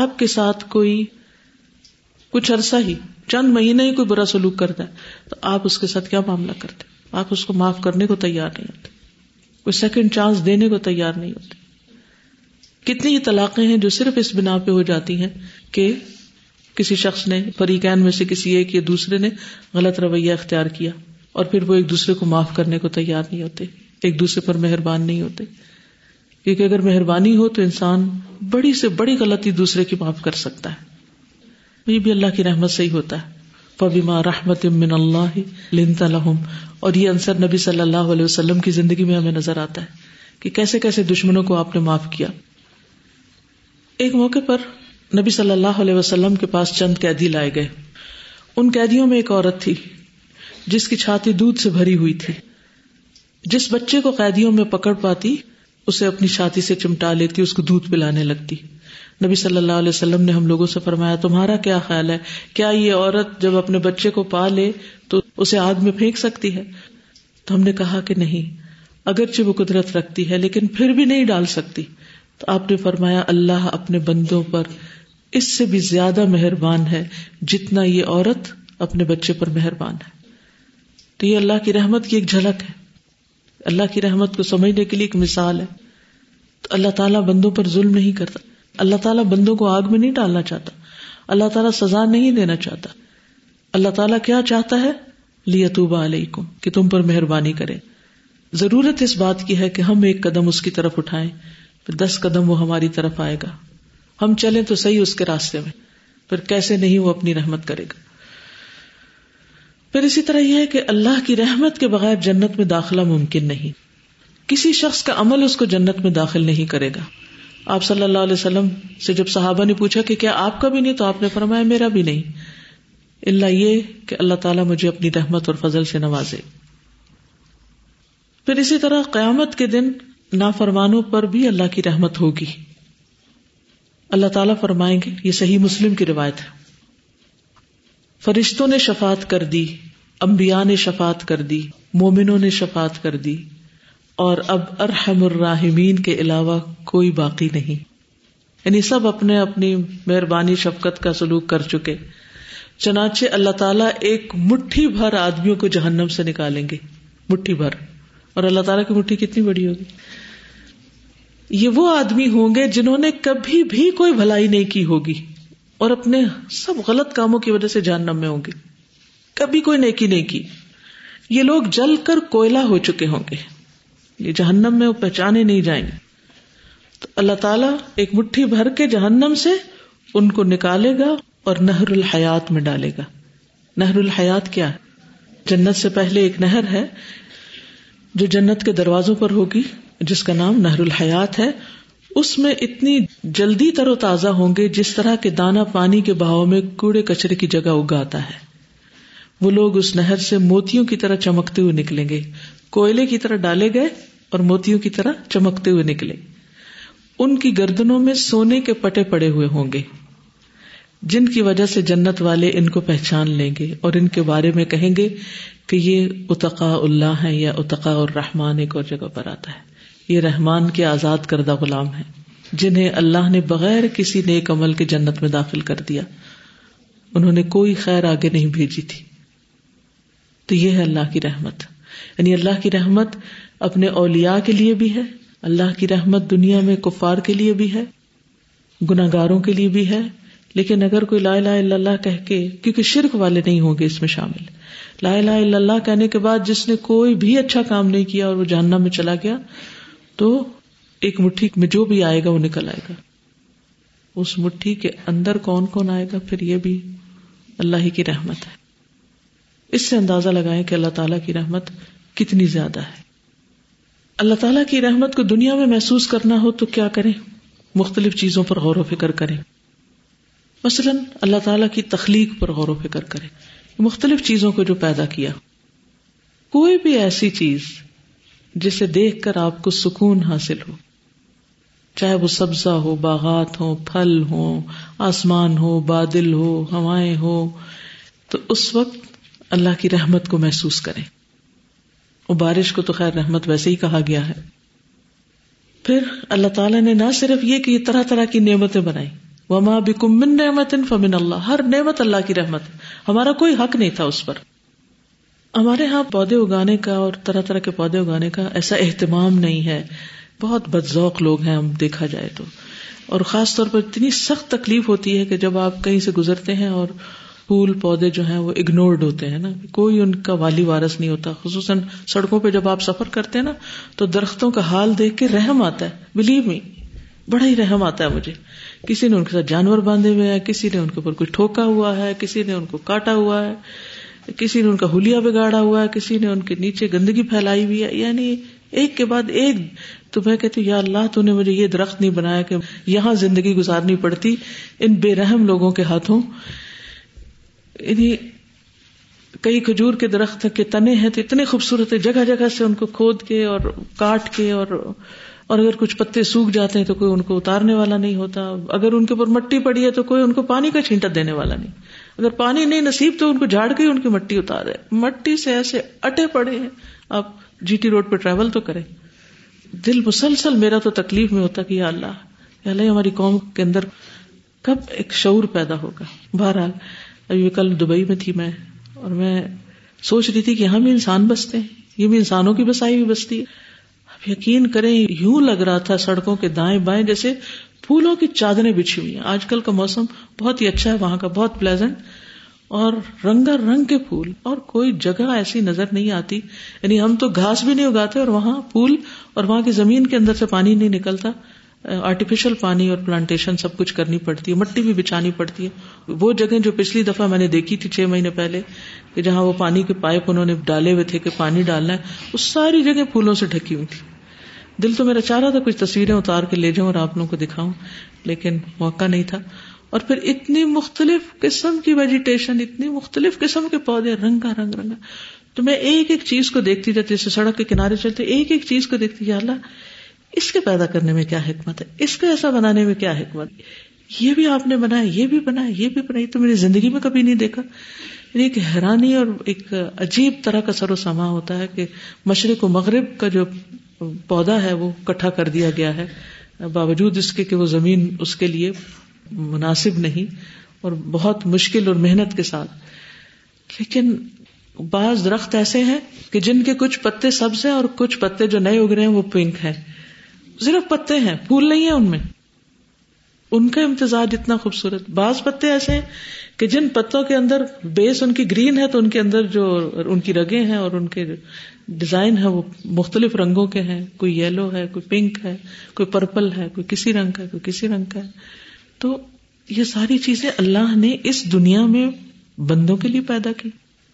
آپ کے ساتھ کوئی کچھ عرصہ ہی چند مہینے ہی کوئی برا سلوک کرتا ہے تو آپ اس کے ساتھ کیا معاملہ کرتے ہیں؟ آپ اس کو معاف کرنے کو تیار نہیں ہوتے، کوئی سیکنڈ چانس دینے کو تیار نہیں ہوتے. کتنی ہی طلاقیں ہیں جو صرف اس بنا پہ ہو جاتی ہیں کہ کسی شخص نے، فریقین میں سے کسی ایک یا دوسرے نے غلط رویہ اختیار کیا اور پھر وہ ایک دوسرے کو معاف کرنے کو تیار نہیں ہوتے، ایک دوسرے پر مہربان نہیں ہوتے. کیونکہ اگر مہربانی ہو تو انسان بڑی سے بڑی غلطی دوسرے کی معاف کر سکتا ہے. یہ بھی اللہ کی رحمت سے ہی ہوتا ہے. فَبِمَا رَحْمَةٍ مِّنَ اللَّهِ لِنْتَ لَهُمْ. اور یہ عنصر نبی صلی اللہ علیہ وسلم کی زندگی میں ہمیں نظر آتا ہے کہ کیسے کیسے دشمنوں کو آپ نے معاف کیا. ایک موقع پر نبی صلی اللہ علیہ وسلم کے پاس چند قیدی لائے گئے. ان قیدیوں میں ایک عورت تھی جس کی چھاتی دودھ سے بھری ہوئی تھی. جس بچے کو قیدیوں میں پکڑ پاتی اسے اپنی چھاتی سے چمٹا لیتی، اس کو دودھ پلانے لگتی. نبی صلی اللہ علیہ وسلم نے ہم لوگوں سے فرمایا، تمہارا کیا خیال ہے، کیا یہ عورت جب اپنے بچے کو پا لے تو اسے آگ میں پھینک سکتی ہے؟ تو ہم نے کہا کہ نہیں، اگرچہ وہ قدرت رکھتی ہے لیکن پھر بھی نہیں ڈال سکتی. تو آپ نے فرمایا، اللہ اپنے بندوں پر اس سے بھی زیادہ مہربان ہے جتنا یہ عورت اپنے بچے پر مہربان ہے. تو یہ اللہ کی رحمت کی ایک جھلک ہے، اللہ کی رحمت کو سمجھنے کے لیے ایک مثال ہے. تو اللہ تعالیٰ بندوں پر ظلم نہیں کرتا، اللہ تعالیٰ بندوں کو آگ میں نہیں ڈالنا چاہتا، اللہ تعالیٰ سزا نہیں دینا چاہتا. اللہ تعالیٰ کیا چاہتا ہے؟ لِيَتُوبَ عَلَيْكُمْ، کہ تم پر مہربانی کرے. ضرورت اس بات کی ہے کہ ہم ایک قدم اس کی طرف اٹھائیں، پھر دس قدم وہ ہماری طرف آئے گا. ہم چلیں تو صحیح اس کے راستے میں، پھر کیسے نہیں وہ اپنی رحمت کرے گا. پھر اسی طرح یہ ہے کہ اللہ کی رحمت کے بغیر جنت میں داخلہ ممکن نہیں. کسی شخص کا عمل اس کو جنت میں داخل نہیں کرے گا. آپ صلی اللہ علیہ وسلم سے جب صحابہ نے پوچھا کہ کیا آپ کا بھی نہیں، تو آپ نے فرمایا میرا بھی نہیں، الا یہ کہ اللہ تعالیٰ مجھے اپنی رحمت اور فضل سے نوازے. پھر اسی طرح قیامت کے دن نافرمانوں پر بھی اللہ کی رحمت ہوگی. اللہ تعالیٰ فرمائیں گے، یہ صحیح مسلم کی روایت ہے، فرشتوں نے شفاعت کر دی، انبیاء نے شفاعت کر دی، مومنوں نے شفاعت کر دی، اور اب ارحم الراحمین کے علاوہ کوئی باقی نہیں. یعنی سب اپنے اپنی مہربانی شفقت کا سلوک کر چکے. چنانچہ اللہ تعالیٰ ایک مٹھی بھر آدمیوں کو جہنم سے نکالیں گے، مٹھی بھر. اور اللہ تعالیٰ کی مٹھی کتنی بڑی ہوگی. یہ وہ آدمی ہوں گے جنہوں نے کبھی بھی کوئی بھلائی نہیں کی ہوگی اور اپنے سب غلط کاموں کی وجہ سے جہنم میں ہوں گے، کبھی کوئی نیکی نہیں کی. یہ لوگ جل کر کوئلہ ہو چکے ہوں گے، یہ جہنم میں وہ پہچانے نہیں جائیں گے. تو اللہ تعالیٰ ایک مٹھی بھر کے جہنم سے ان کو نکالے گا اور نہر الحیات میں ڈالے گا. نہر الحیات کیا ہے؟ جنت سے پہلے ایک نہر ہے جو جنت کے دروازوں پر ہوگی جس کا نام نہر الحیات ہے. اس میں اتنی جلدی تر و تازہ ہوں گے جس طرح کے دانا پانی کے بہاؤ میں کوڑے کچرے کی جگہ اگاتا ہے. وہ لوگ اس نہر سے موتیوں کی طرح چمکتے ہوئے نکلیں گے. کوئلے کی طرح ڈالے گئے اور موتیوں کی طرح چمکتے ہوئے نکلے. ان کی گردنوں میں سونے کے پٹے پڑے ہوئے ہوں گے جن کی وجہ سے جنت والے ان کو پہچان لیں گے اور ان کے بارے میں کہیں گے کہ یہ اتقاء اللہ ہیں یا اتقاء الرحمن. ایک اور جگہ پر آتا ہے یہ رحمان کے آزاد کردہ غلام ہیں جنہیں اللہ نے بغیر کسی نیک عمل کے جنت میں داخل کر دیا، انہوں نے کوئی خیر آگے نہیں بھیجی تھی. تو یہ ہے اللہ کی رحمت. یعنی اللہ کی رحمت اپنے اولیاء کے لیے بھی ہے، اللہ کی رحمت دنیا میں کفار کے لیے بھی ہے، گناہگاروں کے لیے بھی ہے. لیکن اگر کوئی لا الہ الا اللہ کہہ کے، کیونکہ شرک والے نہیں ہوں گے اس میں شامل، لا الہ الا اللہ کہنے کے بعد جس نے کوئی بھی اچھا کام نہیں کیا اور وہ جہنم میں چلا گیا تو ایک مٹھی میں جو بھی آئے گا وہ نکل آئے گا. اس مٹھی کے اندر کون کون آئے گا، پھر یہ بھی اللہ ہی کی رحمت ہے. اس سے اندازہ لگائیں کہ اللہ تعالیٰ کی رحمت کتنی زیادہ ہے. اللہ تعالیٰ کی رحمت کو دنیا میں محسوس کرنا ہو تو کیا کریں؟ مختلف چیزوں پر غور و فکر کریں. مثلا اللہ تعالیٰ کی تخلیق پر غور و فکر کریں، مختلف چیزوں کو جو پیدا کیا. کوئی بھی ایسی چیز جسے دیکھ کر آپ کو سکون حاصل ہو، چاہے وہ سبزہ ہو، باغات ہو، پھل ہو، آسمان ہو، بادل ہو، ہوائیں ہو، تو اس وقت اللہ کی رحمت کو محسوس کریں. اور بارش کو تو خیر رحمت ویسے ہی کہا گیا ہے۔ پھر اللہ تعالیٰ نے نہ صرف یہ کہ طرح طرح کی نعمتیں بنائی، وَمَا بِكُم مِّن نِعْمَةٍ فَمِنَ اللَّهِ، ہر نعمت اللہ کی رحمت، ہمارا کوئی حق نہیں تھا اس پر۔ ہمارے ہاں پودے اگانے کا اور طرح طرح کے پودے اگانے کا ایسا اہتمام نہیں ہے، بہت بدذوق لوگ ہیں ہم دیکھا جائے تو، اور خاص طور پر اتنی سخت تکلیف ہوتی ہے کہ جب آپ کہیں سے گزرتے ہیں اور پھول پودے جو ہیں وہ اگنورڈ ہوتے ہیں نا، کوئی ان کا والی وارث نہیں ہوتا، خصوصاً سڑکوں پہ جب آپ سفر کرتے ہیں نا تو درختوں کا حال دیکھ کے رحم آتا ہے، بلیو می، بڑا ہی رحم آتا ہے مجھے۔ کسی نے ان کے ساتھ جانور باندھے ہوئے ہیں، کسی نے ان کے اوپر کچھ ٹھوکا ہوا ہے، کسی نے ان کو کاٹا ہوا ہے، کسی نے ان کا حلیہ بگاڑا ہوا ہے، کسی نے ان کے نیچے گندگی پھیلائی ہوئی ہے، یعنی ایک کے بعد ایک۔ تو میں کہتی ہوں یا اللہ، تو نے مجھے یہ درخت نہیں بنایا کہ یہاں زندگی گزارنی پڑتی ان بے رحم لوگوں کے ہاتھوں۔ انہیں کئی کھجور کے درخت کے تنے ہیں تو اتنے خوبصورت ہیں، جگہ جگہ سے ان کو کھود کے اور کاٹ کے، اور اور اگر کچھ پتے سوکھ جاتے ہیں تو کوئی ان کو اتارنے والا نہیں ہوتا، اگر ان کے اوپر مٹی پڑی ہے تو کوئی ان کو پانی کا چھینٹا دینے والا نہیں، اگر پانی نہیں نصیب تو ان کو جھاڑ کے ان کی مٹی اتارے، مٹی سے ایسے اٹے پڑے ہیں۔ آپ جی ٹی روڈ پہ ٹریول تو کریں، دل مسلسل میرا تو تکلیف میں ہوتا کہ یا اللہ یا اللہ ہماری قوم کے اندر کب ایک شعور پیدا ہوگا۔ بہرحال ابھی کل دبئی میں تھی میں، اور میں سوچ رہی تھی کہ یہاں بھی انسان بستے ہیں، یہ بھی انسانوں کی بسائی ہوئی بستی ہے۔ یقین کریں یوں لگ رہا تھا سڑکوں کے دائیں بائیں جیسے پھولوں کی چادریں بچھی ہوئی ہیں۔ آج کل کا موسم بہت ہی اچھا ہے وہاں کا، بہت پلیزنٹ، اور رنگا رنگ کے پھول، اور کوئی جگہ ایسی نظر نہیں آتی، یعنی ہم تو گھاس بھی نہیں اگاتے اور وہاں پھول، اور وہاں کی زمین کے اندر سے پانی نہیں نکلتا، آرٹیفیشل پانی اور پلانٹیشن سب کچھ کرنی پڑتی ہے، مٹی بھی بچانی پڑتی ہے۔ وہ جگہیں جو پچھلی دفعہ میں نے دیکھی تھی چھ مہینے پہلے کہ جہاں وہ پانی کے پائپ انہوں نے ڈالے ہوئے تھے کہ پانی ڈالنا ہے، وہ ساری جگہ پھولوں سے ڈھکی ہوئی تھی۔ دل تو میرا چاہ رہا تھا کچھ تصویریں اتار کے لے جاؤں اور آپ لوگوں کو دکھاؤں، لیکن موقع نہیں تھا۔ اور پھر اتنی مختلف قسم کی ویجیٹیشن، اتنی مختلف قسم کے پودے، رنگا رنگ رنگا، تو میں ایک ایک چیز کو دیکھتی جاتی، جیسے سڑک کے کنارے چلتے ایک ایک چیز کو دیکھتی، یا اللہ اس کے پیدا کرنے میں کیا حکمت ہے، اس کو ایسا بنانے میں کیا حکمت، یہ بھی آپ نے بنایا، یہ بھی بنایا، یہ بھی بنائی، تو میں نے زندگی میں کبھی نہیں دیکھا۔ ایک حیرانی اور ایک عجیب طرح کا سر و سامان ہوتا ہے کہ مشرق و مغرب کا جو پودا ہے وہ اکٹھا کر دیا گیا ہے، باوجود اس کے کہ وہ زمین اس کے لیے مناسب نہیں، اور بہت مشکل اور محنت کے ساتھ۔ لیکن بعض درخت ایسے ہیں کہ جن کے کچھ پتے سبز ہیں اور کچھ پتے جو نئے اگ رہے ہیں وہ پنک ہیں، صرف پتے ہیں، پھول نہیں ہیں ان میں، ان کا امتزاج اتنا خوبصورت۔ بعض پتے ایسے ہیں کہ جن پتوں کے اندر بیس ان کی گرین ہے تو ان کے اندر جو ان کی رگیں ہیں اور ان کے ڈیزائن ہے وہ مختلف رنگوں کے ہیں، کوئی یلو ہے، کوئی پنک ہے، کوئی پرپل ہے، کوئی کسی رنگ کا ہے، کوئی کسی رنگ کا ہے۔ تو یہ ساری چیزیں اللہ نے اس دنیا میں بندوں کے لیے پیدا کی،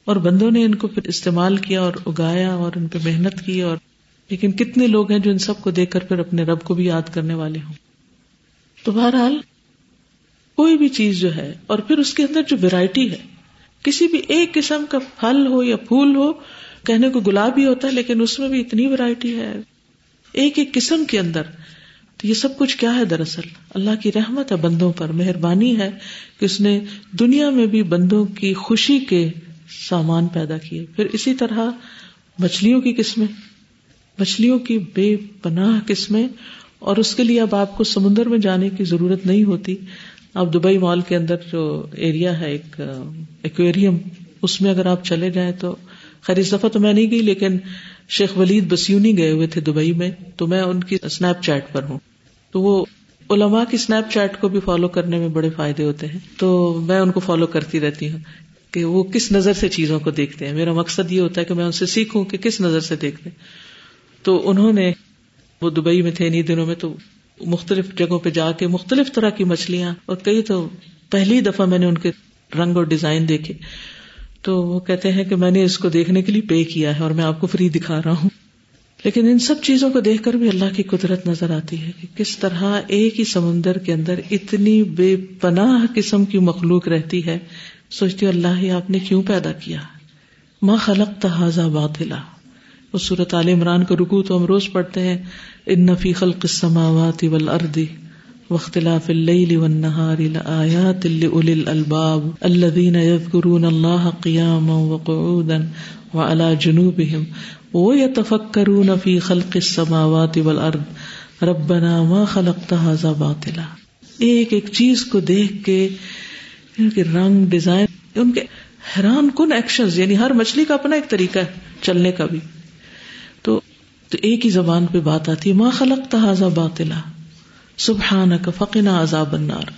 اور بندوں نے ان کو پھر استعمال کیا اور اگایا اور ان پہ محنت کی، اور لیکن کتنے لوگ ہیں جو ان سب کو دیکھ کر پھر اپنے رب کو بھی یاد کرنے والے ہوں۔ تو بہرحال کوئی بھی چیز جو ہے، اور پھر اس کے اندر جو ویرائٹی ہے، کسی بھی ایک قسم کا پھل ہو یا پھول ہو، کہنے کو گلاب ہی ہوتا ہے لیکن اس میں بھی اتنی ویرائٹی ہے ایک ایک قسم کے اندر۔ تو یہ سب کچھ کیا ہے؟ دراصل اللہ کی رحمت ہے بندوں پر، مہربانی ہے کہ اس نے دنیا میں بھی بندوں کی خوشی کے سامان پیدا کیے۔ پھر اسی طرح مچھلیوں کی قسمیں، مچھلیوں کی بے پناہ قسمیں، اور اس کے لیے اب آپ کو سمندر میں جانے کی ضرورت نہیں ہوتی۔ آپ دبئی مال کے اندر جو ایریا ہے ایک ایکویریم، اس میں اگر آپ چلے جائیں تو، خیر اس دفعہ تو میں نہیں گئی لیکن شیخ ولید بسیونی گئے ہوئے تھے دبئی میں، تو میں ان کی اسنیپ چیٹ پر ہوں، تو وہ علماء کی اسنیپ چیٹ کو بھی فالو کرنے میں بڑے فائدے ہوتے ہیں، تو میں ان کو فالو کرتی رہتی ہوں کہ وہ کس نظر سے چیزوں کو دیکھتے ہیں۔ میرا مقصد یہ ہوتا ہے کہ میں ان سے سیکھوں کہ کس نظر سے دیکھتے ہیں۔ تو انہوں نے، وہ دبئی میں تھے انہی دنوں میں، تو مختلف جگہوں پہ جا کے مختلف طرح کی مچھلیاں، اور کئی تو پہلی دفعہ میں نے ان کے رنگ اور ڈیزائن دیکھے، تو وہ کہتے ہیں کہ میں نے اس کو دیکھنے کے لیے پے کیا ہے اور میں آپ کو فری دکھا رہا ہوں۔ لیکن ان سب چیزوں کو دیکھ کر بھی اللہ کی قدرت نظر آتی ہے کہ کس طرح ایک ہی سمندر کے اندر اتنی بے پناہ قسم کی مخلوق رہتی ہے۔ سوچتی ہوں اللہ، آپ نے کیوں پیدا کیا؟ ما خلقت ھذا باطلا، سورۃ آل عمران کا رکوع تو ہم روز پڑھتے ہیں، ان فی خلق السماوات والارض واختلاف اللیل والنہار لآیات لأولی الالباب الذین یذکرون اللہ قیاما وقعودا وعلی جنوبہم وَيَتَفَكَّرُونَ فِي خَلْقِ السَّمَاوَاتِ وَالْأَرْضِ رَبَّنَا مَا خَلَقْتَ هَذَا بَاطِلًا، ایک ایک چیز کو دیکھ کے، ان کے رنگ، ڈیزائن، ان کے حیران کن ایکشنز، یعنی ہر مچھلی کا اپنا ایک طریقہ ہے چلنے کا بھی، تو تو ایک ہی زبان پہ بات آتی ہے، ما خلقت هذا باطلا سبحانک فقنا عذاب النار.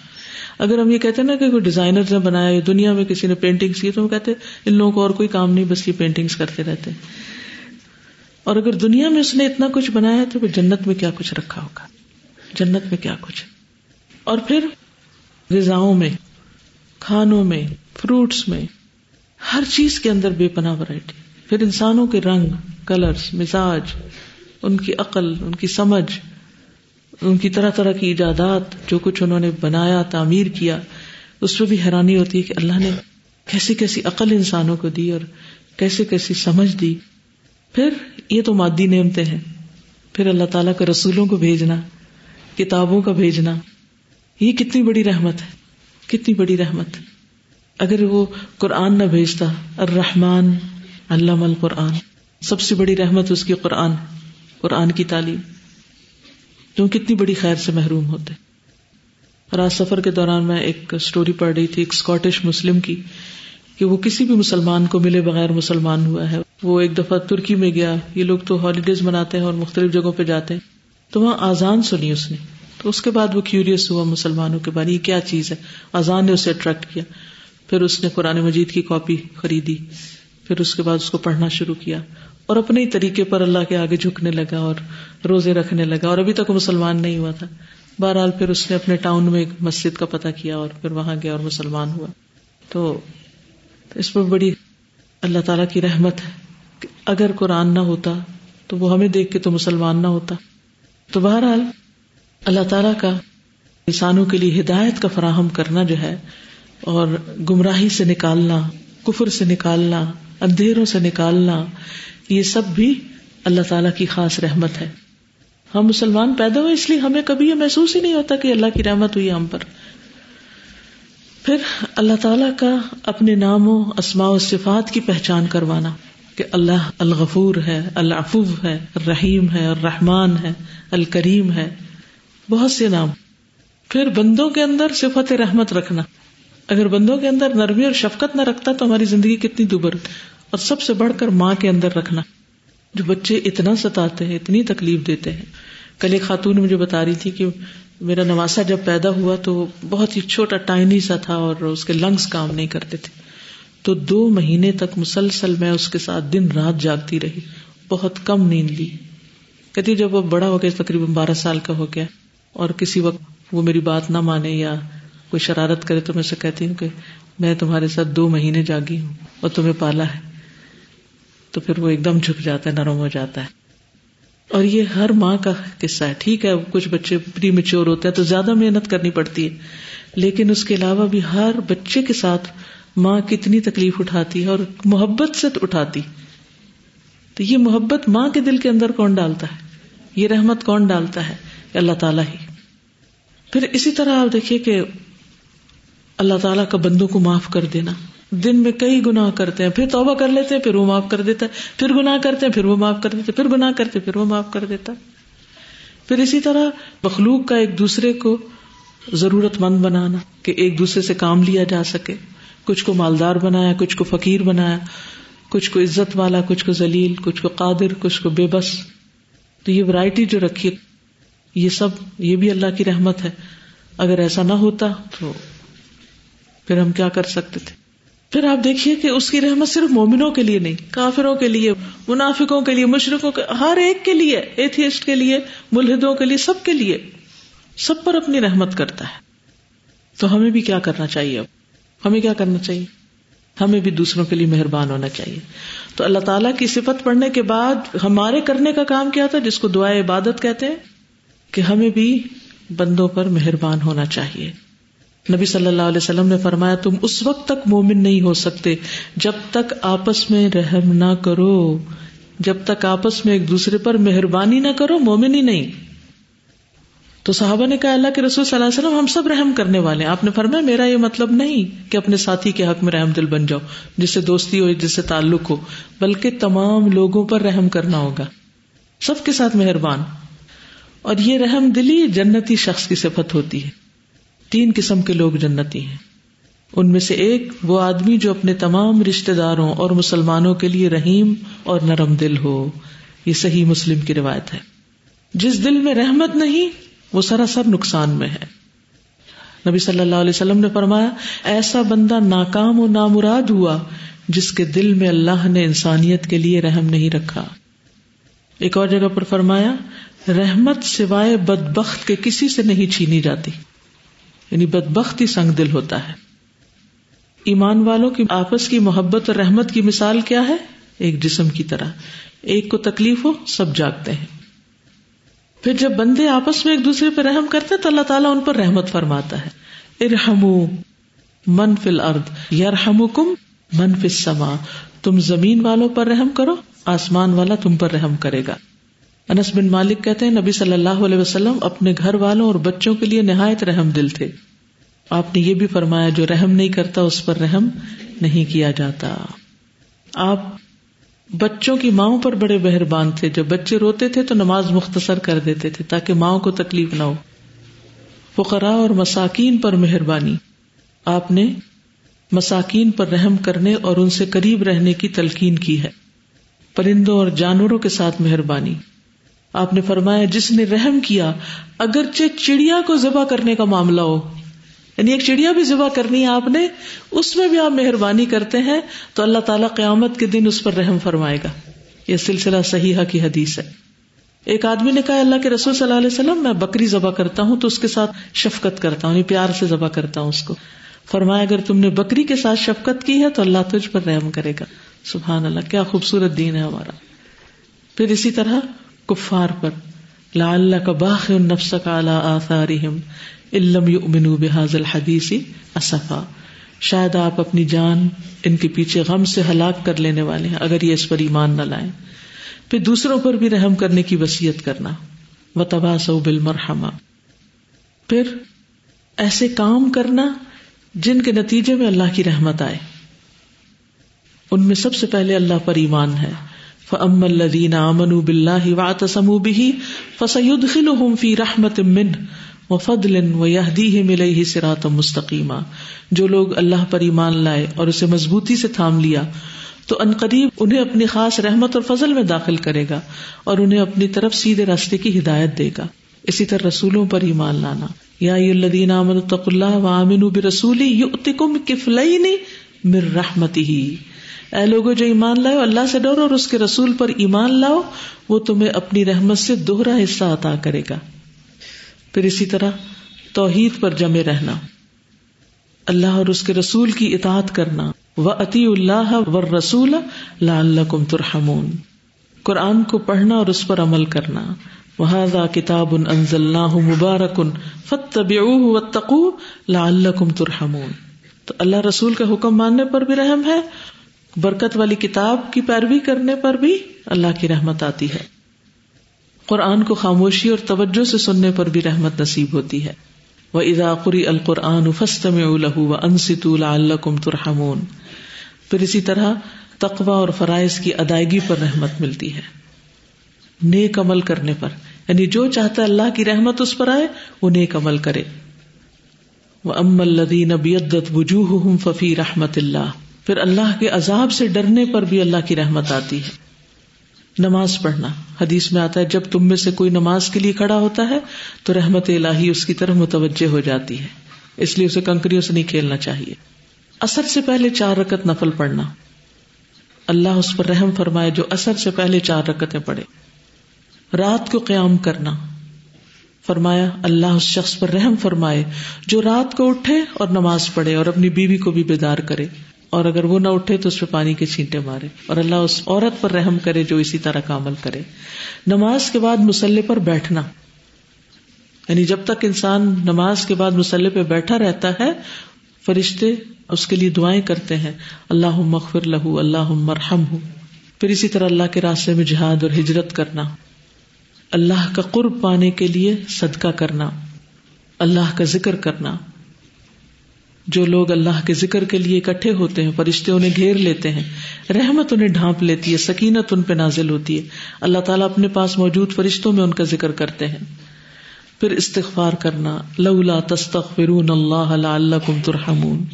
اگر ہم یہ کہتے ہیں نا کہ کوئی ڈیزائنر نے بنایا یا دنیا میں کسی نے پینٹنگز کی، تو ہم کہتے ہیں ان لوگوں کو اور کوئی کام نہیں، بس یہ پینٹنگز کرتے رہتے ہیں. اور اگر دنیا میں اس نے اتنا کچھ بنایا تو پھر جنت میں کیا کچھ رکھا ہوگا، جنت میں کیا کچھ. اور پھر غذاؤں میں، کھانوں میں، فروٹس میں، ہر چیز کے اندر بے پناہ ورائٹی. پھر انسانوں کے رنگ، کلرز، مزاج، ان کی عقل، ان کی سمجھ، ان کی طرح طرح کی ایجادات، جو کچھ انہوں نے بنایا، تعمیر کیا، اس پہ بھی حیرانی ہوتی ہے کہ اللہ نے کیسی کیسی عقل انسانوں کو دی اور کیسے کیسی سمجھ دی. پھر یہ تو مادی نعمتیں ہیں، پھر اللہ تعالیٰ کے رسولوں کو بھیجنا، کتابوں کا بھیجنا، یہ کتنی بڑی رحمت ہے، کتنی بڑی رحمت. اگر وہ قرآن نہ بھیجتا، الرحمن علم القرآن، سب سے بڑی رحمت اس کی قرآن، قرآن کی تعلیم، تو کتنی بڑی خیر سے محروم ہوتے. اور آج سفر کے دوران میں ایک سٹوری پڑھ رہی تھی ایک اسکاٹش مسلم کی، کہ وہ کسی بھی مسلمان کو ملے بغیر مسلمان ہوا ہے. وہ ایک دفعہ ترکی میں گیا، یہ لوگ تو ہالیڈیز مناتے ہیں اور مختلف جگہوں پہ جاتے ہیں، تو وہاں آزان سنی اس نے، تو اس کے بعد وہ کیوریس ہوا مسلمانوں کے بارے، یہ کیا چیز ہے. آزان نے اسے اٹریکٹ کیا، پھر اس نے قرآن مجید کی کاپی خریدی، پھر اس کے بعد اس کو پڑھنا شروع کیا اور اپنے ہی طریقے پر اللہ کے آگے جھکنے لگا اور روزے رکھنے لگا، اور ابھی تک وہ مسلمان نہیں ہوا تھا. بہرحال پھر اس نے اپنے ٹاؤن میں ایک مسجد کا پتہ کیا اور پھر وہاں گیا اور مسلمان ہوا. تو اس پر بڑی اللہ تعالیٰ کی رحمت ہے کہ اگر قرآن نہ ہوتا تو وہ ہمیں دیکھ کے تو مسلمان نہ ہوتا. تو بہرحال اللہ تعالیٰ کا انسانوں کے لیے ہدایت کا فراہم کرنا جو ہے، اور گمراہی سے نکالنا، کفر سے نکالنا، اندھیروں سے نکالنا، یہ سب بھی اللہ تعالیٰ کی خاص رحمت ہے. ہم مسلمان پیدا ہوئے اس لیے ہمیں کبھی یہ محسوس ہی نہیں ہوتا کہ اللہ کی رحمت ہوئی ہم پر. پھر اللہ تعالیٰ کا اپنے ناموں، اسماء و صفات کی پہچان کروانا، کہ اللہ الغفور ہے، العفو ہے، الرحیم ہے، الرحمن ہے، الکریم ہے، بہت سے نام. پھر بندوں کے اندر صفت رحمت رکھنا، اگر بندوں کے اندر نرمی اور شفقت نہ رکھتا تو ہماری زندگی کتنی دبر. اور سب سے بڑھ کر ماں کے اندر رکھنا، جو بچے اتنا ستاتے ہیں، اتنی تکلیف دیتے ہیں. کل ایک خاتون مجھے بتا رہی تھی کہ میرا نواسا جب پیدا ہوا تو بہت ہی چھوٹا ٹائنی سا تھا اور اس کے لنگز کام نہیں کرتے تھے، تو دو مہینے تک مسلسل میں اس کے ساتھ دن رات جاگتی رہی، بہت کم نیند لی. کہتی جب وہ بڑا ہو گیا، تقریباً بارہ سال کا ہو گیا، اور کسی وقت وہ میری بات نہ مانے یا کوئی شرارت کرے تو میں اسے کہتی ہوں کہ میں تمہارے ساتھ دو مہینے جاگی ہوں اور تمہیں پالا ہے، تو پھر وہ ایک دم جھک جاتا ہے، نرم ہو جاتا ہے. اور یہ ہر ماں کا قصہ ہے. ٹھیک ہے کچھ بچے پری میچور ہوتے ہیں تو زیادہ محنت کرنی پڑتی ہے، لیکن اس کے علاوہ بھی ہر بچے کے ساتھ ماں کتنی تکلیف اٹھاتی ہے اور محبت سے اٹھاتی. تو یہ محبت ماں کے دل کے اندر کون ڈالتا ہے، یہ رحمت کون ڈالتا ہے، اللہ تعالیٰ ہی. پھر اسی طرح آپ دیکھیے کہ اللہ تعالیٰ کا بندوں کو معاف کر دینا. دن میں کئی گناہ کرتے ہیں، پھر توبہ کر لیتے ہیں، پھر وہ معاف کر دیتا ہے، پھر گناہ کرتے ہیں، پھر وہ معاف کر دیتے، پھر گناہ کرتے، پھر وہ معاف کر دیتا. پھر اسی طرح مخلوق کا ایک دوسرے کو ضرورت مند بنانا، کہ ایک دوسرے سے کام لیا جا سکے. کچھ کو مالدار بنایا، کچھ کو فقیر بنایا، کچھ کو عزت والا، کچھ کو ذلیل، کچھ کو قادر، کچھ کو بے بس. تو یہ ورائٹی جو رکھی، یہ سب یہ بھی اللہ کی رحمت ہے. اگر ایسا نہ ہوتا تو پھر ہم کیا کر سکتے تھے. پھر آپ دیکھیے کہ اس کی رحمت صرف مومنوں کے لیے نہیں، کافروں کے لیے، منافقوں کے لیے، مشرکوں کے، ہر ایک کے لیے، ایتھیسٹ کے لیے، ملحدوں کے لیے، سب کے لیے، سب پر اپنی رحمت کرتا ہے. تو ہمیں بھی کیا کرنا چاہیے، اب ہمیں کیا کرنا چاہیے، ہمیں بھی دوسروں کے لیے مہربان ہونا چاہیے. تو اللہ تعالیٰ کی صفت پڑھنے کے بعد ہمارے کرنے کا کام کیا تھا، جس کو دعائے عبادت کہتے ہیں، کہ ہمیں بھی بندوں پر مہربان ہونا چاہیے. نبی صلی اللہ علیہ وسلم نے فرمایا، تم اس وقت تک مومن نہیں ہو سکتے جب تک آپس میں رحم نہ کرو، جب تک آپس میں ایک دوسرے پر مہربانی نہ کرو مومن ہی نہیں. تو صحابہ نے کہا اللہ کے رسول صلی اللہ علیہ وسلم ہم سب رحم کرنے والے ہیں. آپ نے فرمایا میرا یہ مطلب نہیں کہ اپنے ساتھی کے حق میں رحم دل بن جاؤ جس سے دوستی ہو جس سے تعلق ہو, بلکہ تمام لوگوں پر رحم کرنا ہوگا, سب کے ساتھ مہربان. اور یہ رحم دلی جنتی شخص کی صفت ہوتی ہے. تین قسم کے لوگ جنتی ہیں, ان میں سے ایک وہ آدمی جو اپنے تمام رشتہ داروں اور مسلمانوں کے لیے رحیم اور نرم دل ہو. یہ صحیح مسلم کی روایت ہے. جس دل میں رحمت نہیں وہ سراسر نقصان میں ہے. نبی صلی اللہ علیہ وسلم نے فرمایا ایسا بندہ ناکام و نامراد ہوا جس کے دل میں اللہ نے انسانیت کے لیے رحم نہیں رکھا. ایک اور جگہ پر فرمایا رحمت سوائے بدبخت کے کسی سے نہیں چھینی جاتی, یعنی بدبخت ہی سنگ دل ہوتا ہے. ایمان والوں کی آپس کی محبت اور رحمت کی مثال کیا ہے؟ ایک جسم کی طرح, ایک کو تکلیف ہو سب جاگتے ہیں. پھر جب بندے آپس میں ایک دوسرے پر رحم کرتے ہیں تو اللہ تعالیٰ ان پر رحمت فرماتا ہے. ارحموا من فی الارض یرحمکم من فی السما, تم زمین والوں پر رحم کرو آسمان والا تم پر رحم کرے گا. انس بن مالک کہتے ہیں نبی صلی اللہ علیہ وسلم اپنے گھر والوں اور بچوں کے لیے نہایت رحم دل تھے. آپ نے یہ بھی فرمایا جو رحم نہیں کرتا اس پر رحم نہیں کیا جاتا. آپ بچوں کی ماؤں پر بڑے مہربان تھے, جب بچے روتے تھے تو نماز مختصر کر دیتے تھے تاکہ ماؤں کو تکلیف نہ ہو. فقراء اور مساکین پر مہربانی, آپ نے مساکین پر رحم کرنے اور ان سے قریب رہنے کی تلقین کی ہے. پرندوں اور جانوروں کے ساتھ مہربانی, آپ نے فرمایا جس نے رحم کیا اگرچہ چڑیا کو ذبح کرنے کا معاملہ ہو, یعنی ایک چڑیا بھی ذبح کرنی ہے آپ نے, اس میں بھی آپ مہربانی کرتے ہیں تو اللہ تعالیٰ قیامت کے دن اس پر رحم فرمائے گا. یہ سلسلہ صحیحہ کی حدیث ہے. ایک آدمی نے کہا اللہ کے رسول صلی اللہ علیہ وسلم میں بکری ذبح کرتا ہوں تو اس کے ساتھ شفقت کرتا ہوں, یعنی پیار سے ذبح کرتا ہوں اس کو. فرمایا اگر تم نے بکری کے ساتھ شفقت کی ہے تو اللہ تجھ پر رحم کرے گا. سبحان اللہ, کیا خوبصورت دین ہے ہمارا. پھر اسی طرح کفار پر لعلک باخع نفسک علی آثارہم ان لم یؤمنوا بہذا الحدیث اسفا, شاید آپ اپنی جان ان کے پیچھے غم سے ہلاک کر لینے والے ہیں اگر یہ اس پر ایمان نہ لائیں. پھر دوسروں پر بھی رحم کرنے کی وصیت کرنا, وتواصوا بالمرحمہ. پھر ایسے کام کرنا جن کے نتیجے میں اللہ کی رحمت آئے. ان میں سب سے پہلے اللہ پر ایمان ہے. فَأَمَّا الَّذِينَ آمَنُوا بِاللَّهِ وَاعْتَصَمُوا بِهِ فَسَيُدْخِلُهُمْ فِي رَحْمَةٍ مِّنْهُ وَفَضْلٍ وَيَهْدِيهِمْ إِلَيْهِ صِرَاطًا مُسْتَقِيمًا. جو لوگ اللہ پر ایمان لائے اور اسے مضبوطی سے تھام لیا تو عنقریب انہیں اپنی خاص رحمت اور فضل میں داخل کرے گا اور انہیں اپنی طرف سیدھے راستے کی ہدایت دے گا. اسی طرح رسولوں پر ایمان لانا, یا أيها الذين آمنوا اتقوا الله وآمنوا برسوله يؤتكم كفلين من رحمته. اے لوگو جو ایمان لائے اللہ سے ڈرو اور اس کے رسول پر ایمان لاؤ, وہ تمہیں اپنی رحمت سے دوہرا حصہ عطا کرے گا. پھر اسی طرح توحید پر جمے رہنا, اللہ اور اس کے رسول کی اطاعت کرنا. وَأَطِیعُوا اللَّهَ وَالرَّسُولَ لَعَلَّكُمْ تُرْحَمُونَ. قرآن کو پڑھنا اور اس پر عمل کرنا. وَهَذَا كِتَابٌ أَنزَلْنَاهُ مُبَارَكٌ فَاتَّبِعُوهُ وَاتَّقُوهُ لَعَلَّكُمْ تُرْحَمُونَ. تو اللہ رسول کا حکم ماننے پر بھی رحم ہے, برکت والی کتاب کی پیروی کرنے پر بھی اللہ کی رحمت آتی ہے. قرآن کو خاموشی اور توجہ سے سننے پر بھی رحمت نصیب ہوتی ہے. وَإِذَا قُرِئَ الْقُرْآنُ فَاسْتَمِعُوا لَهُ وَأَنصِتُوا لَعَلَّكُمْ تُرْحَمُونَ. پھر اسی طرح تقوی اور فرائض کی ادائیگی پر رحمت ملتی ہے, نیک عمل کرنے پر, یعنی جو چاہتا ہے اللہ کی رحمت اس پر آئے وہ نیک عمل کرے. وَأَمَّا الَّذِينَ بِيَضَّتْ وُجُوهُهُمْ فَفِي رَحْمَةِ اللَّهِ. پھر اللہ کے عذاب سے ڈرنے پر بھی اللہ کی رحمت آتی ہے. نماز پڑھنا, حدیث میں آتا ہے جب تم میں سے کوئی نماز کے لیے کھڑا ہوتا ہے تو رحمت الہی اس کی طرف متوجہ ہو جاتی ہے, اس لیے اسے کنکریوں سے نہیں کھیلنا چاہیے. عصر سے پہلے چار رکعت نفل پڑھنا, اللہ اس پر رحم فرمائے جو عصر سے پہلے چار رکعتیں پڑھے. رات کو قیام کرنا, فرمایا اللہ اس شخص پر رحم فرمائے جو رات کو اٹھے اور نماز پڑھے اور اپنی بیوی کو بھی بیدار کرے, اور اگر وہ نہ اٹھے تو اس پہ پانی کے چھینٹے مارے, اور اللہ اس عورت پر رحم کرے جو اسی طرح کا عمل کرے. نماز کے بعد مصلح پر بیٹھنا, یعنی جب تک انسان نماز کے بعد مصلح پہ بیٹھا رہتا ہے فرشتے اس کے لیے دعائیں کرتے ہیں, اللہم اغفر لہ اللہم ارحمہ. پھر اسی طرح اللہ کے راستے میں جہاد اور ہجرت کرنا. اللہ کا قرب پانے کے لیے صدقہ کرنا، اللہ کا ذکر کرنا. جو لوگ اللہ کے ذکر کے لیے اکٹھے ہوتے ہیں فرشتے انہیں گھیر لیتے ہیں، رحمت انہیں ڈھانپ لیتی ہے، سکینت ان پہ نازل ہوتی ہے. اللہ تعالیٰ اپنے پاس موجود فرشتوں میں ان کا ذکر کرتے ہیں. پھر استغفار کرنا، لولا تستغفرون اللہ لعلکم ترحمون،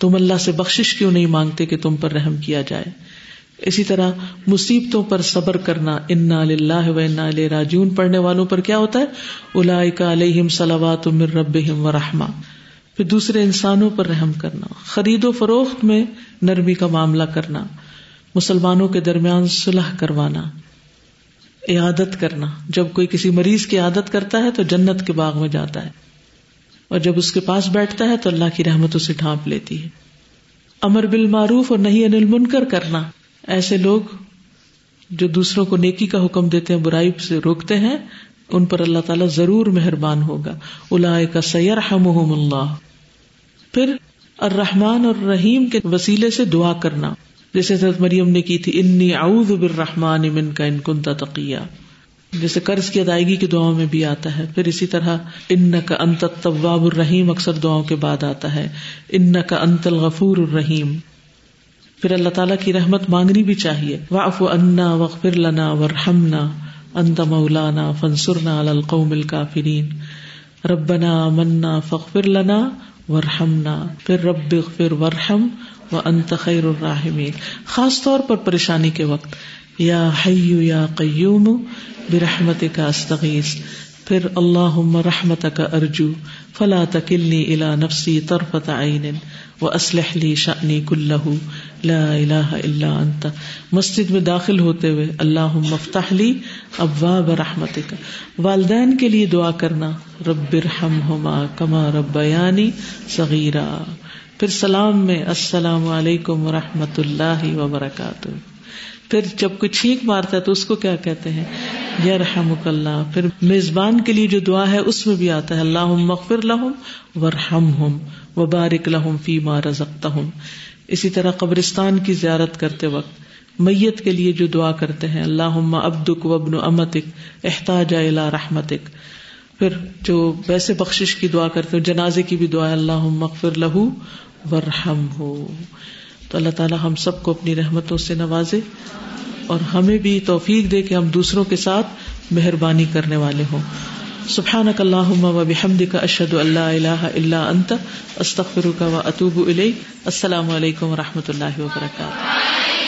تم اللہ سے بخشش کیوں نہیں مانگتے کہ تم پر رحم کیا جائے. اسی طرح مصیبتوں پر صبر کرنا، انا للہ و انا الیہ راجعون پڑھنے والوں پر کیا ہوتا ہے، اولئک علیہم صلوات من ربہم و رحمہ. پھر دوسرے انسانوں پر رحم کرنا، خرید و فروخت میں نرمی کا معاملہ کرنا، مسلمانوں کے درمیان صلح کروانا، عیادت کرنا. جب کوئی کسی مریض کی عیادت کرتا ہے تو جنت کے باغ میں جاتا ہے، اور جب اس کے پاس بیٹھتا ہے تو اللہ کی رحمت اسے ڈھانپ لیتی ہے. امر بالمعروف اور نہی عن المنکر کرنا، ایسے لوگ جو دوسروں کو نیکی کا حکم دیتے ہیں، برائی سے روکتے ہیں، ان پر اللہ تعالیٰ ضرور مہربان ہوگا. اولئک سیرحمہم اللہ. پھر الرحمن اور رحیم کے وسیلے سے دعا کرنا، جیسے حضرت مریم نے کی تھی، انی اعوذ بالرحمن منک ان کنت تقیا، جیسے قرض کی ادائیگی کی دعاؤں میں بھی آتا ہے. پھر اسی طرح انک انت التواب الرحیم اکثر دعاؤں کے بعد آتا ہے، انک انت الغفور الرحیم. پھر اللہ تعالیٰ کی رحمت مانگنی بھی چاہیے، واعف عنا واغفر لنا وارحمنا انت مولانا فانصرنا علی القوم الکافرین، ربنا آمنا فاغفر لنا وارحمنا، پھر رب اغفر وارحم وانت خیر الراحمین. خاص طور پر پریشانی کے وقت یا حی یا قیوم برحمتک استغیث، پھر اللہم رحمتک ارجو فلا تکلنی الی نفسی طرفۃ عین واصلح لی شأنی کلہ لا الہ الا انت. مسجد میں داخل ہوتے ہوئے اللہم افتح لی ابواب رحمتک. والدین کے لیے دعا کرنا، رب ارحمہما کما ربیانی صغیرا. پھر سلام میں السلام علیکم ورحمۃ اللہ وبرکاتہ. پھر جب کوئی چھینک مارتا ہے تو اس کو کیا کہتے ہیں، یرحمک اللہ. پھر میزبان کے لیے جو دعا ہے اس میں بھی آتا ہے، اللہم اغفر لہم وارحمہم وبارک لہم فیما رزقتہم. اسی طرح قبرستان کی زیارت کرتے وقت میت کے لیے جو دعا کرتے ہیں، اللہم عبدک وابن امتک احتاج الی رحمتک. پھر جو ویسے بخشش کی دعا کرتے ہیں، جنازے کی بھی دعا ہے، اللہم اغفر لہ وارحمہ. تو اللہ تعالی ہم سب کو اپنی رحمتوں سے نوازے، اور ہمیں بھی توفیق دے کہ ہم دوسروں کے ساتھ مہربانی کرنے والے ہوں. سبحانک اللہم و بحمدک، اشہد ان لا الہ الا انت، استغفرک و اتوب الیک. السلام علیکم و رحمۃ اللہ وبرکاتہ.